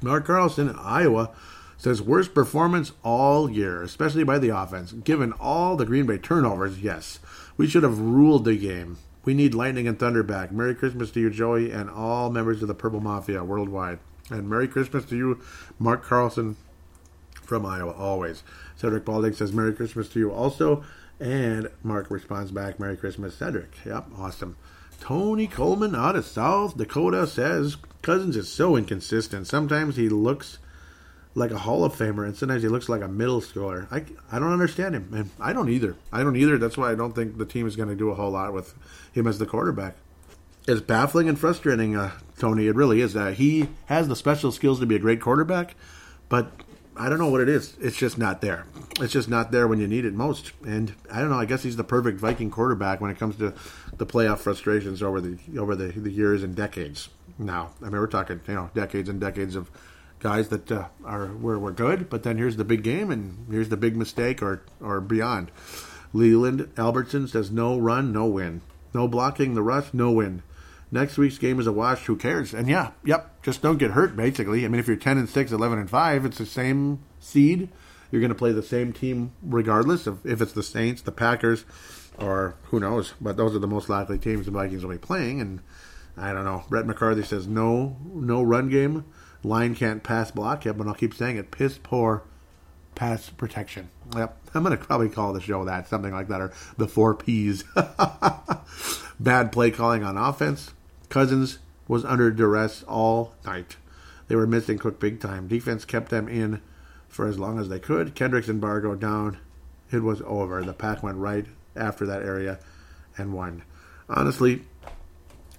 Mark Carlson, Iowa, says worst performance all year, especially by the offense. Given all the Green Bay turnovers, yes, we should have ruled the game. We need lightning and thunder back. Merry Christmas to you, Joey, and all members of the Purple Mafia worldwide. And Merry Christmas to you, Mark Carlson from Iowa, always. Cedric Baldick says Merry Christmas to you also. And Mark responds back, Merry Christmas, Cedric. Yep, awesome. Tony Coleman out of South Dakota says, Cousins is so inconsistent. Sometimes he looks like a Hall of Famer, and sometimes he looks like a middle schooler. I don't understand him, and I don't either. That's why I don't think the team is going to do a whole lot with him as the quarterback. It's baffling and frustrating, Tony. It really is. He has the special skills to be a great quarterback, but I don't know what it is. It's just not there. It's just not there when you need it most. And I don't know. I guess he's the perfect Viking quarterback when it comes to the playoff frustrations over the years and decades. Now, I mean, we're talking decades and decades of guys that were good, but then here's the big game and here's the big mistake or beyond. Leland Albertson says no run, no win, no blocking the rush, no win. Next week's game is a wash. Who cares? And just don't get hurt. Basically, I mean, if you're 10-6, 11-5, it's the same seed. You're going to play the same team regardless of if it's the Saints, the Packers, or who knows. But those are the most likely teams the Vikings will be playing. And I don't know. Brett McCarthy says no run game. Line can't pass block. Yep, but I'll keep saying it. Piss poor pass protection. Yep, I'm going to probably call the show that, something like that, or the 4 Ps. Bad play calling on offense. Cousins was under duress all night. They were missing Cook big time. Defense kept them in for as long as they could. Kendricks and Barr go down It was over. The Pack went right after that area and won. Honestly,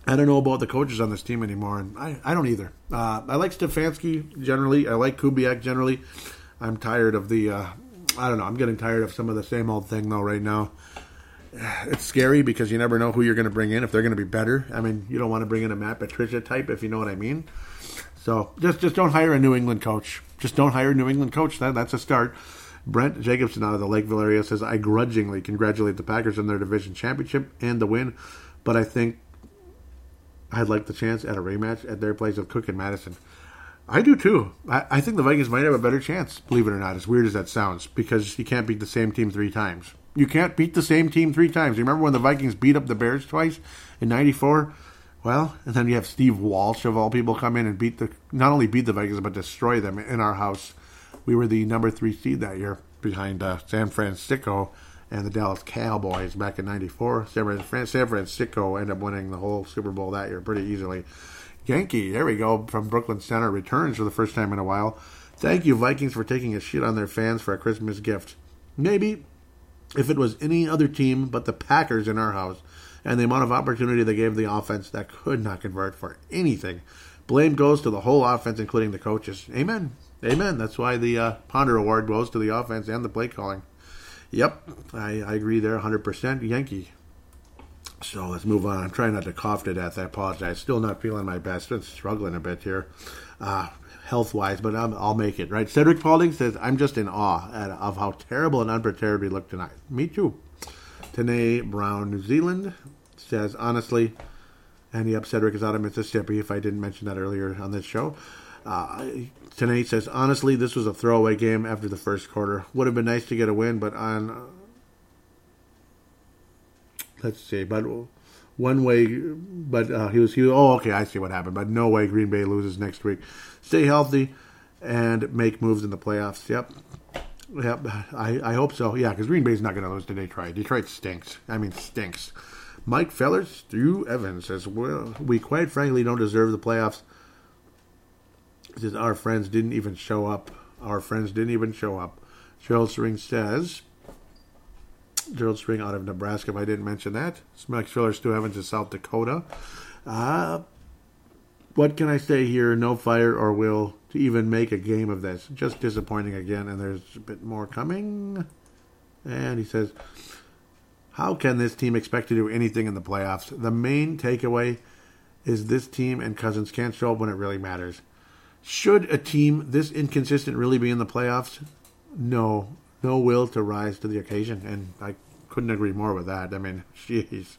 I don't know about the coaches on this team anymore, and I don't either. I like Stefanski generally. I like Kubiak generally. I'm tired of the, I don't know, I'm getting tired of some of the same old thing, though, right now. It's scary because you never know who you're going to bring in, if they're going to be better. I mean, you don't want to bring in a Matt Patricia type, if you know what I mean. So just don't hire a New England coach. Just don't hire a New England coach. That's a start. Brent Jacobson out of the Lakeville area says, I grudgingly congratulate the Packers on their division championship and the win, but I think I'd like the chance at a rematch at their place of Cook and Madison. I do too. I think the Vikings might have a better chance, believe it or not, as weird as that sounds, because you can't beat the same team three times. You can't beat the same team three times. You remember when the Vikings beat up the Bears twice in 94? Well, and then you have Steve Walsh, of all people, come in and not only beat the Vikings, but destroy them in our house. We were the number 3 seed that year behind San Francisco and the Dallas Cowboys back in 94. San Francisco ended up winning the whole Super Bowl that year pretty easily. Yankee, there we go, from Brooklyn Center, returns for the first time in a while. Thank you, Vikings, for taking a shit on their fans for a Christmas gift. Maybe if it was any other team but the Packers in our house and the amount of opportunity they gave the offense that could not convert for anything. Blame goes to the whole offense, including the coaches. Amen. Amen. That's why the Ponder Award goes to the offense and the play calling. Yep, I agree there 100%. Yankee. So let's move on. I'm trying not to cough to death. I apologize. Still not feeling my best. I'm struggling a bit here health-wise, but I'll make it, right? Cedric Paulding says, I'm just in awe of how terrible and unprepared we look tonight. Me too. Tanae Brown, New Zealand, says, honestly, and yep, Cedric is out of Mississippi, if I didn't mention that earlier on this show. Tanae says, honestly, this was a throwaway game after the first quarter. Would have been nice to get a win, but on... let's see, but one way, but he was, oh, okay, I see what happened, but no way Green Bay loses next week. Stay healthy and make moves in the playoffs. Yep, I hope so. Yeah, because Green Bay's not going to lose to Detroit. Detroit stinks. I mean, stinks. Mike Feller, Stu Evans says, well, we quite frankly don't deserve the playoffs. He says, our friends didn't even show up. Gerald String says... Gerald String out of Nebraska, if I didn't mention that. Mike Schiller, Stu Evans is South Dakota. What can I say here? No fire or will to even make a game of this. Just disappointing again, and there's a bit more coming. And he says, how can this team expect to do anything in the playoffs? The main takeaway is this team and Cousins can't show up when it really matters. Should a team this inconsistent really be in the playoffs? No. No will to rise to the occasion, and I couldn't agree more with that. I mean, jeez.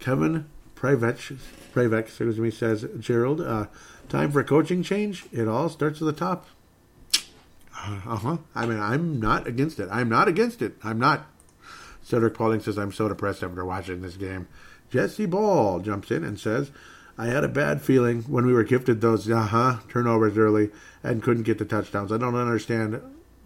Kevin Pravec, excuse me, says, Gerald, time for a coaching change. It all starts at the top. I mean, I'm not against it. I'm not. Cedric Paulding says, I'm so depressed after watching this game. Jesse Ball jumps in and says, I had a bad feeling when we were gifted those turnovers early and couldn't get the touchdowns. I don't understand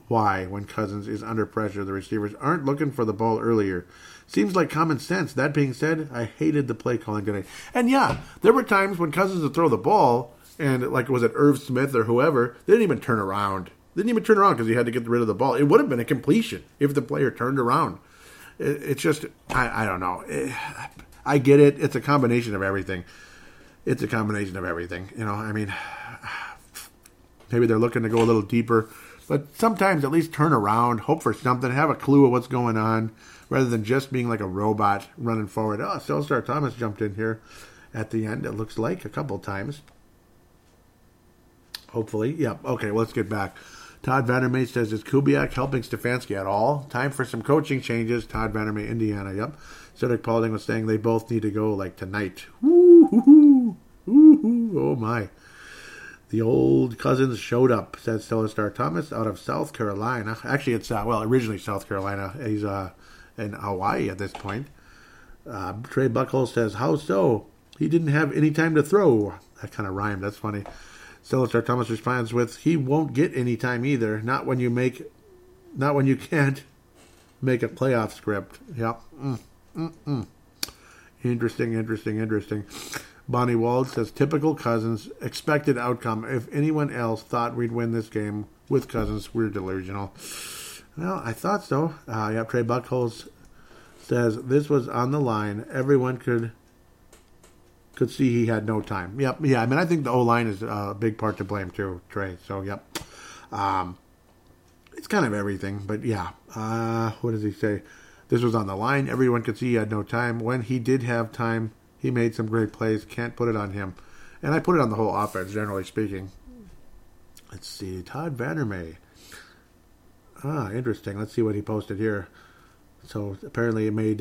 why, when Cousins is under pressure, the receivers aren't looking for the ball earlier. Seems like common sense. That being said, I hated the play calling today. And yeah, there were times when Cousins would throw the ball, and like, was it Irv Smith or whoever, they didn't even turn around. Because he had to get rid of the ball. It would have been a completion if the player turned around. It's just, I don't know. I get it. It's a combination of everything. You know, I mean, maybe they're looking to go a little deeper. But sometimes at least turn around, hope for something, have a clue of what's going on, rather than just being like a robot running forward. Oh, Star Thomas jumped in here at the end, it looks like, a couple times. Hopefully. Yep. Yeah. Okay, well, let's get back. Todd Vandermeer says, is Kubiak helping Stefanski at all? Time for some coaching changes. Todd Vandermeer, Indiana. Yep. Cedric Paulding was saying they both need to go, like, tonight. Woo-hoo-hoo. Woo-hoo. Oh, my. The old Cousins showed up, says Celestar Thomas, out of South Carolina. Actually, it's, originally South Carolina. He's in Hawaii at this point. Trey Buckle says, how so? He didn't have any time to throw. That kind of rhymed. That's funny. Celestar Thomas responds with, he won't get any time either. Not when you can't make a playoff script. Yep. Interesting. Bonnie Wald says, typical Cousins, expected outcome. If anyone else thought we'd win this game with Cousins, we're delusional. Well, I thought so. Trey Buckholz says, this was on the line. Everyone could see he had no time. Yep, yeah, I mean, I think the O-line is a big part to blame too, Trey. So, yep. It's kind of everything, but yeah. What does he say? This was on the line. Everyone could see he had no time. When he did have time, he made some great plays. Can't put it on him. And I put it on the whole offense, generally speaking. Let's see. Todd Vandermeer. Interesting. Let's see what he posted here. So, apparently it made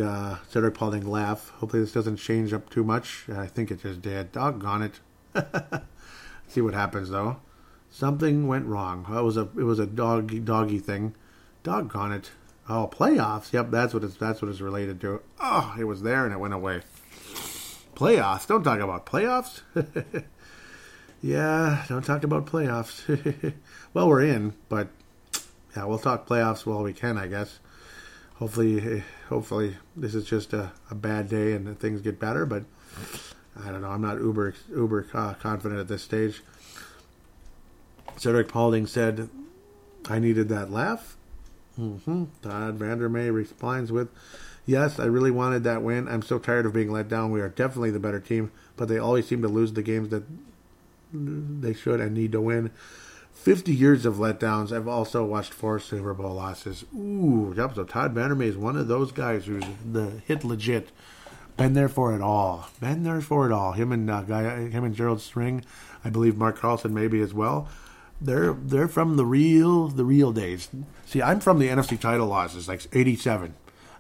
Cedric Paulding laugh. Hopefully this doesn't change up too much. I think it just did. Doggone it. Let's see what happens, though. Something went wrong. It was a doggy thing. Doggone it. Oh, playoffs. Yep, that's what it's related to. Oh, it was there and it went away. Playoffs. Don't talk about playoffs. Yeah, don't talk about playoffs. Well, we're in, but yeah, we'll talk playoffs while we can, I guess. Hopefully, this is just a bad day and things get better. But I don't know. I'm not uber confident at this stage. Cedric Paulding said, "I needed that laugh." Mm-hmm. Todd Vandermeer responds with, "Yes, I really wanted that win. I'm so tired of being let down. We are definitely the better team, but they always seem to lose the games that they should and need to win. 50 years of letdowns. I've also watched 4 Super Bowl losses." Ooh, yep. So Todd Vandermeer is one of those guys who's the hit legit. Been there for it all. Him and Gerald String, I believe Mark Carlson maybe as well. They're from the real days. See, I'm from the NFC title losses, like 87.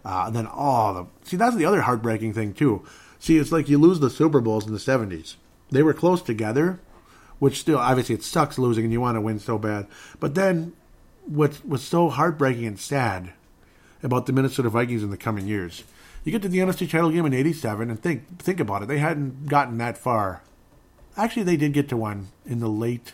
Then that's the other heartbreaking thing too. See, it's like you lose the Super Bowls in the 70s. They were close together, which still obviously it sucks losing, and you want to win so bad. But then, what was so heartbreaking and sad about the Minnesota Vikings in the coming years? You get to the NFC title game in 87, and think about it. They hadn't gotten that far. Actually, they did get to one in the late.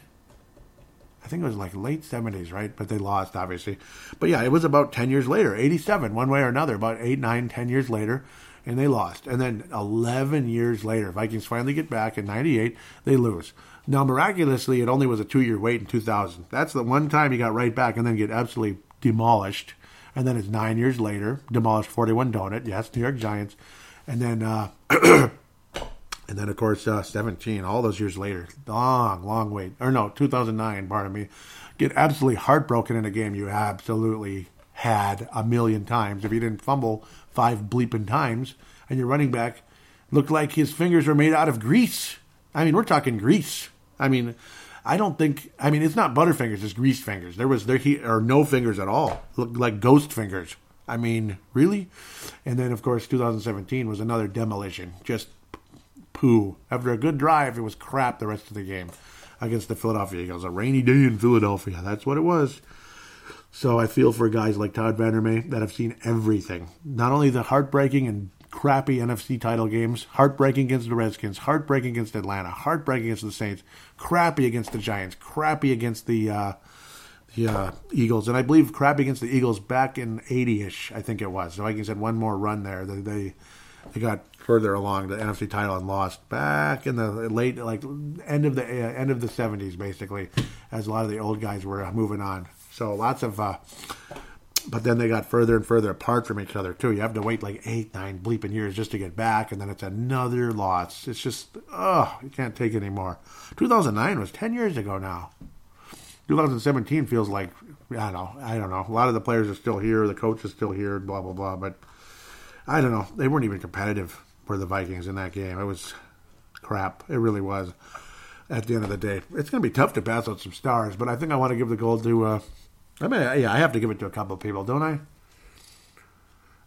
I think it was like late 70s, right? But they lost, obviously. But yeah, it was about 10 years later, 87, one way or another, about 8, 9, 10 years later, and they lost. And then 11 years later, Vikings finally get back in 98, they lose. Now, miraculously, it only was a 2-year wait in 2000. That's the one time you got right back and then get absolutely demolished. And then it's 9 years later, demolished 41 Donut, yes, New York Giants. And then, and then, of course, 17, all those years later. Long wait. Or no, 2009, pardon me. Get absolutely heartbroken in a game you absolutely had a million times. If you didn't fumble 5 bleeping times, and your running back looked like his fingers were made out of grease. I mean, we're talking grease. I mean, it's not butterfingers, it's grease fingers. There were no fingers at all. Looked like ghost fingers. I mean, really? And then, of course, 2017 was another demolition. Just poo. After a good drive, it was crap the rest of the game against the Philadelphia Eagles. A rainy day in Philadelphia. That's what it was. So I feel for guys like Todd Vandermeer that have seen everything. Not only the heartbreaking and crappy NFC title games, heartbreaking against the Redskins, heartbreaking against Atlanta, heartbreaking against the Saints, crappy against the Giants, crappy against the Eagles. And I believe crappy against the Eagles back in 80-ish, I think it was. The Vikings had one more run there. They got further along the NFC title and lost back in the late, like end of the 70s, basically, as a lot of the old guys were moving on. So lots of, but then they got further and further apart from each other too. You have to wait like 8, 9 bleeping years just to get back, and then it's another loss. It's just, you can't take it anymore. 2009 was 10 years ago now. 2017 feels like I don't know. A lot of the players are still here, the coach is still here, blah blah blah, but. I don't know. They weren't even competitive for the Vikings in that game. It was crap. It really was. At the end of the day, it's going to be tough to pass out some stars, but I think I want to give the gold to. I have to give it to a couple of people, don't I? I'm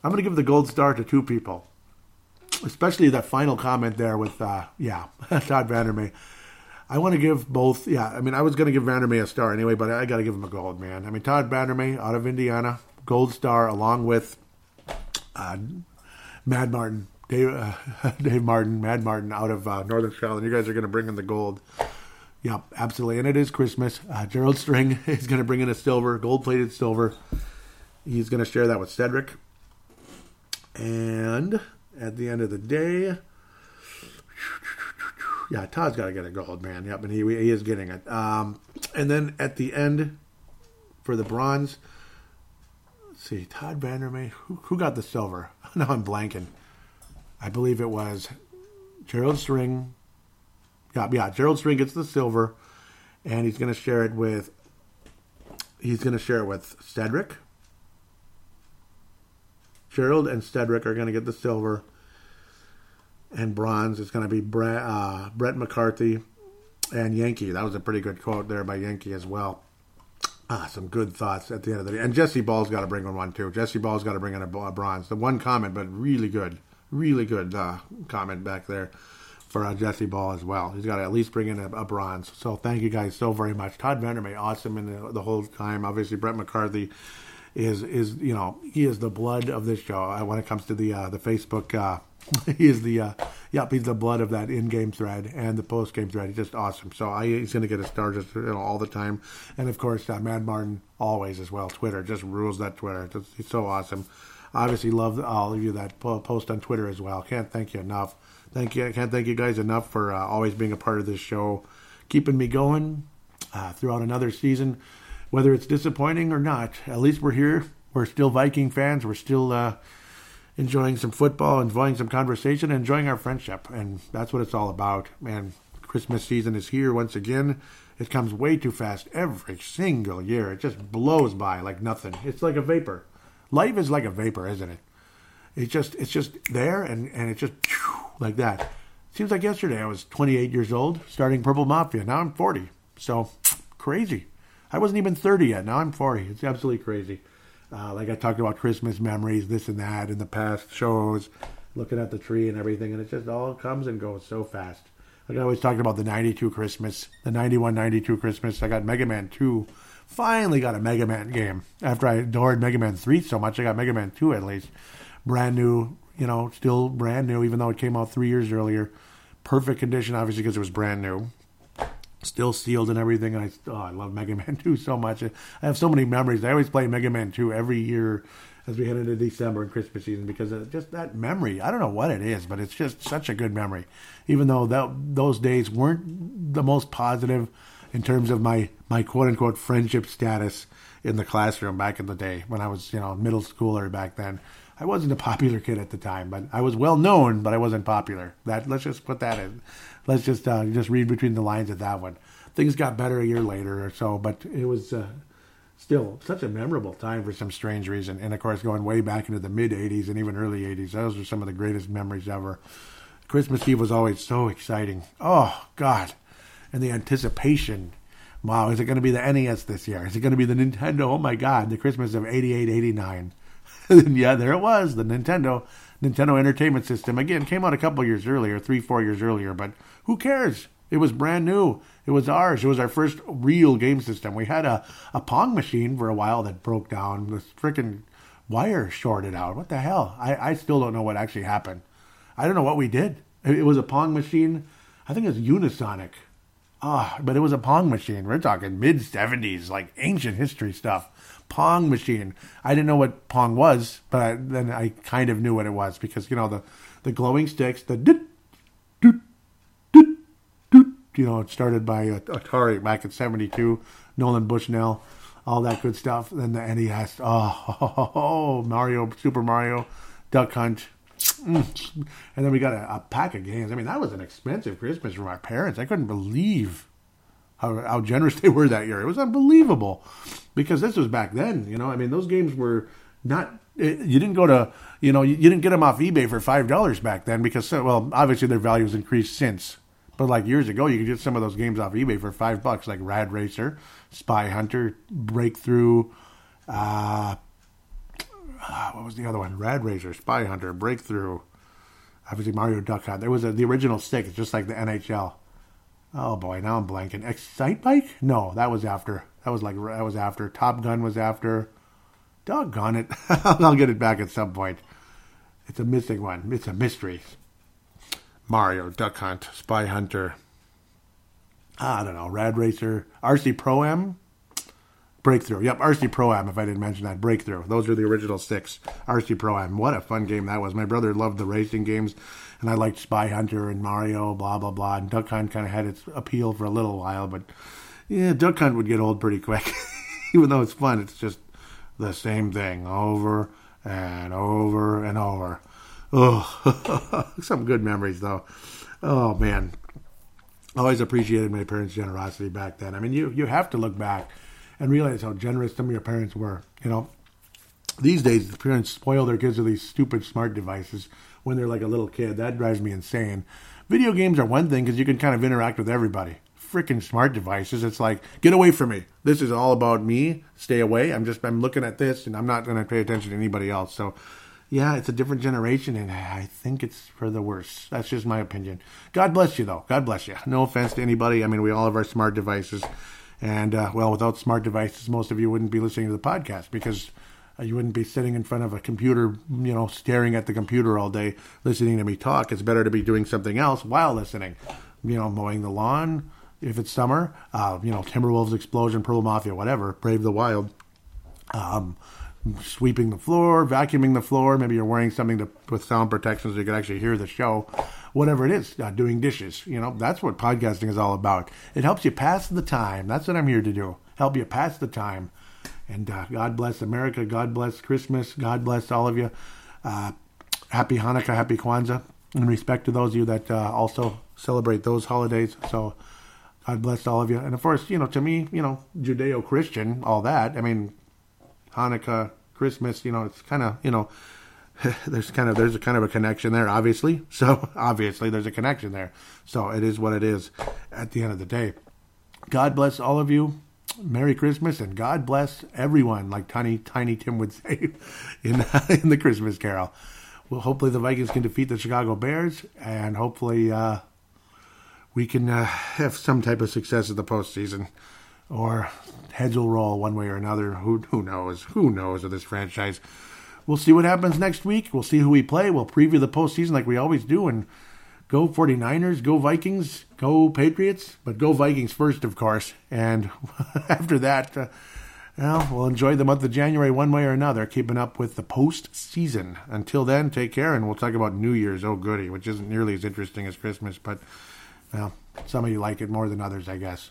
going to give the gold star to 2 people, especially that final comment there with Todd Vandermeer. I want to give both. Yeah, I mean, I was going to give Vandermeer a star anyway, but I got to give him a gold, man. I mean, Todd Vandermeer out of Indiana, gold star along with. Mad Martin, Mad Martin out of Northern Scotland. You guys are going to bring in the gold. Yep, absolutely. And it is Christmas. Gerald String is going to bring in a silver, gold-plated silver. He's going to share that with Cedric. And at the end of the day, yeah, Todd's got to get a gold, man. Yep, and he is getting it. And then at the end for the bronze, see, Todd Vandermeer, who got the silver? No, I'm blanking. I believe it was Gerald String. Yeah, Gerald String gets the silver, and he's going to share it with. He's going to share it with Cedric. Gerald and Cedric are going to get the silver, and bronze is going to be Brett McCarthy and Yankee. That was a pretty good quote there by Yankee as well. Some good thoughts at the end of the day. And Jesse Ball's got to bring in one, too. Jesse Ball's got to bring in a bronze. The one comment, but really good comment back there for Jesse Ball as well. He's got to at least bring in a bronze. So thank you guys so very much. Todd Vandermeer, awesome in the whole time. Obviously, Brett McCarthy is you know, he is the blood of this show. When it comes to the Facebook, he is the he's the blood of that in-game thread and the post-game thread. He's just awesome. So he's going to get a star just all the time. And of course, Mad Martin always as well. Twitter just rules that Twitter. It's so awesome. Obviously, love all of you that post on Twitter as well. Can't thank you enough. Thank you. I can't thank you guys enough for always being a part of this show, keeping me going throughout another season. Whether it's disappointing or not, at least we're here. We're still Viking fans. We're still enjoying some football, enjoying some conversation, enjoying our friendship. And that's what it's all about. And Christmas season is here once again. It comes way too fast every single year. It just blows by like nothing. It's like a vapor. Life is like a vapor, isn't it? It's just there, and it just like that. Seems like yesterday I was 28 years old starting Purple Mafia. Now I'm 40. So crazy. I wasn't even 30 yet. Now I'm 40. It's absolutely crazy. Like I talked about Christmas memories, this and that in the past shows, looking at the tree and everything. And it just all comes and goes so fast. Like I always talked about the 92 Christmas, the 91-92 Christmas. I got Mega Man 2. Finally got a Mega Man game. After I adored Mega Man 3 so much, I got Mega Man 2 at least. Brand new, still brand new, even though it came out 3 years earlier. Perfect condition, obviously, because it was brand new. Still sealed and everything. And I love Mega Man 2 so much. I have so many memories. I always play Mega Man 2 every year as we head into December and Christmas season because of just that memory. I don't know what it is, but it's just such a good memory. Even though those days weren't the most positive in terms of my quote-unquote friendship status in the classroom back in the day when I was, middle schooler back then. I wasn't a popular kid at the time, but I was well known, but I wasn't popular. Let's just put that in. Let's just read between the lines of that one. Things got better a year later or so, but it was still such a memorable time for some strange reason. And of course, going way back into the mid '80s and even early '80s, those were some of the greatest memories ever. Christmas Eve was always so exciting. Oh God, and the anticipation. Wow, is it going to be the NES this year? Is it going to be the Nintendo? Oh my God, the Christmas of '88, '89. Yeah, there it was, the Nintendo Entertainment System. Again, came out a couple years earlier, 3-4 years earlier, but who cares? It was brand new. It was ours. It was our first real game system. We had a Pong machine for a while that broke down. The freaking wire shorted out. What the hell? I still don't know what actually happened. I don't know what we did. It was a Pong machine. I think it was Unisonic. But it was a Pong machine. We're talking mid-'70s, like ancient history stuff. Pong machine. I didn't know what Pong was, but then I kind of knew what it was because, the glowing sticks, the doot, doot, doot, doot, it started by Atari back in 72, Nolan Bushnell, all that good stuff. Then the NES, Mario, Super Mario, Duck Hunt. And then we got a pack of games. I mean, that was an expensive Christmas from our parents. I couldn't believe how generous they were that year. It was unbelievable because this was back then, I mean, those games were not, you didn't go to, you didn't get them off eBay for $5 back then because, well, obviously their value has increased since. But like years ago, you could get some of those games off eBay for $5, like Rad Racer, Spy Hunter, Breakthrough, what was the other one? Rad Racer, Spy Hunter, Breakthrough, obviously Mario Duck Hunt. There was the original stick, it's just like the NHL. Oh boy, now I'm blanking. Excitebike? No, that was after. That was after. Top Gun was after. Doggone it. I'll get it back at some point. It's a missing one. It's a mystery. Mario, Duck Hunt, Spy Hunter. I don't know. Rad Racer. RC Pro-Am? Breakthrough. Yep, RC Pro-Am, if I didn't mention that. Breakthrough. Those are the original six. RC Pro-Am. What a fun game that was. My brother loved the racing games, and I liked Spy Hunter and Mario, blah, blah, blah. And Duck Hunt kind of had its appeal for a little while, but yeah, Duck Hunt would get old pretty quick. Even though it's fun, it's just the same thing over and over and over. Oh, some good memories, though. Oh, man. Always appreciated my parents' generosity back then. I mean, you have to look back and realize how generous some of your parents were. You know, these days, the parents spoil their kids with these stupid smart devices when they're like a little kid. That drives me insane. Video games are one thing because you can kind of interact with everybody. Freaking smart devices, it's like, get away from me. This is all about me. Stay away. I'm looking at this, and I'm not going to pay attention to anybody else. So, yeah, it's a different generation, and I think it's for the worse. That's just my opinion. God bless you, though. God bless you. No offense to anybody. I mean, we all have our smart devices. And, well, without smart devices, most of you wouldn't be listening to the podcast because you wouldn't be sitting in front of a computer, you know, staring at the computer all day, listening to me talk. It's better to be doing something else while listening. You know, mowing the lawn, if it's summer, you know, Timberwolves, Explosion, Purple Mafia, whatever, Brave the Wild, sweeping the floor, vacuuming the floor, maybe you're wearing something with sound protection so you can actually hear the show, whatever it is, doing dishes, you know, that's what podcasting is all about. It helps you pass the time. That's what I'm here to do, help you pass the time. And God bless America, God bless Christmas, God bless all of you. Happy Hanukkah, happy Kwanzaa, in respect to those of you that also celebrate those holidays, so God bless all of you. And of course, you know, to me, you know, Judeo-Christian, all that. I mean, Hanukkah, Christmas, you know, it's kind of, you know, there's a kind of a connection there, obviously. So obviously there's a connection there. So it is what it is at the end of the day. God bless all of you. Merry Christmas and God bless everyone, like Tiny Tim would say in the Christmas Carol. Well, hopefully the Vikings can defeat the Chicago Bears and hopefully, we can have some type of success in the postseason, or heads will roll one way or another. Who knows? Who knows with this franchise? We'll see what happens next week. We'll see who we play. We'll preview the postseason like we always do. And go 49ers, go Vikings, go Patriots, but go Vikings first, of course. And after that, well, we'll enjoy the month of January one way or another, keeping up with the postseason. Until then, take care, and we'll talk about New Year's, oh goody, which isn't nearly as interesting as Christmas, but well, some of you like it more than others, I guess.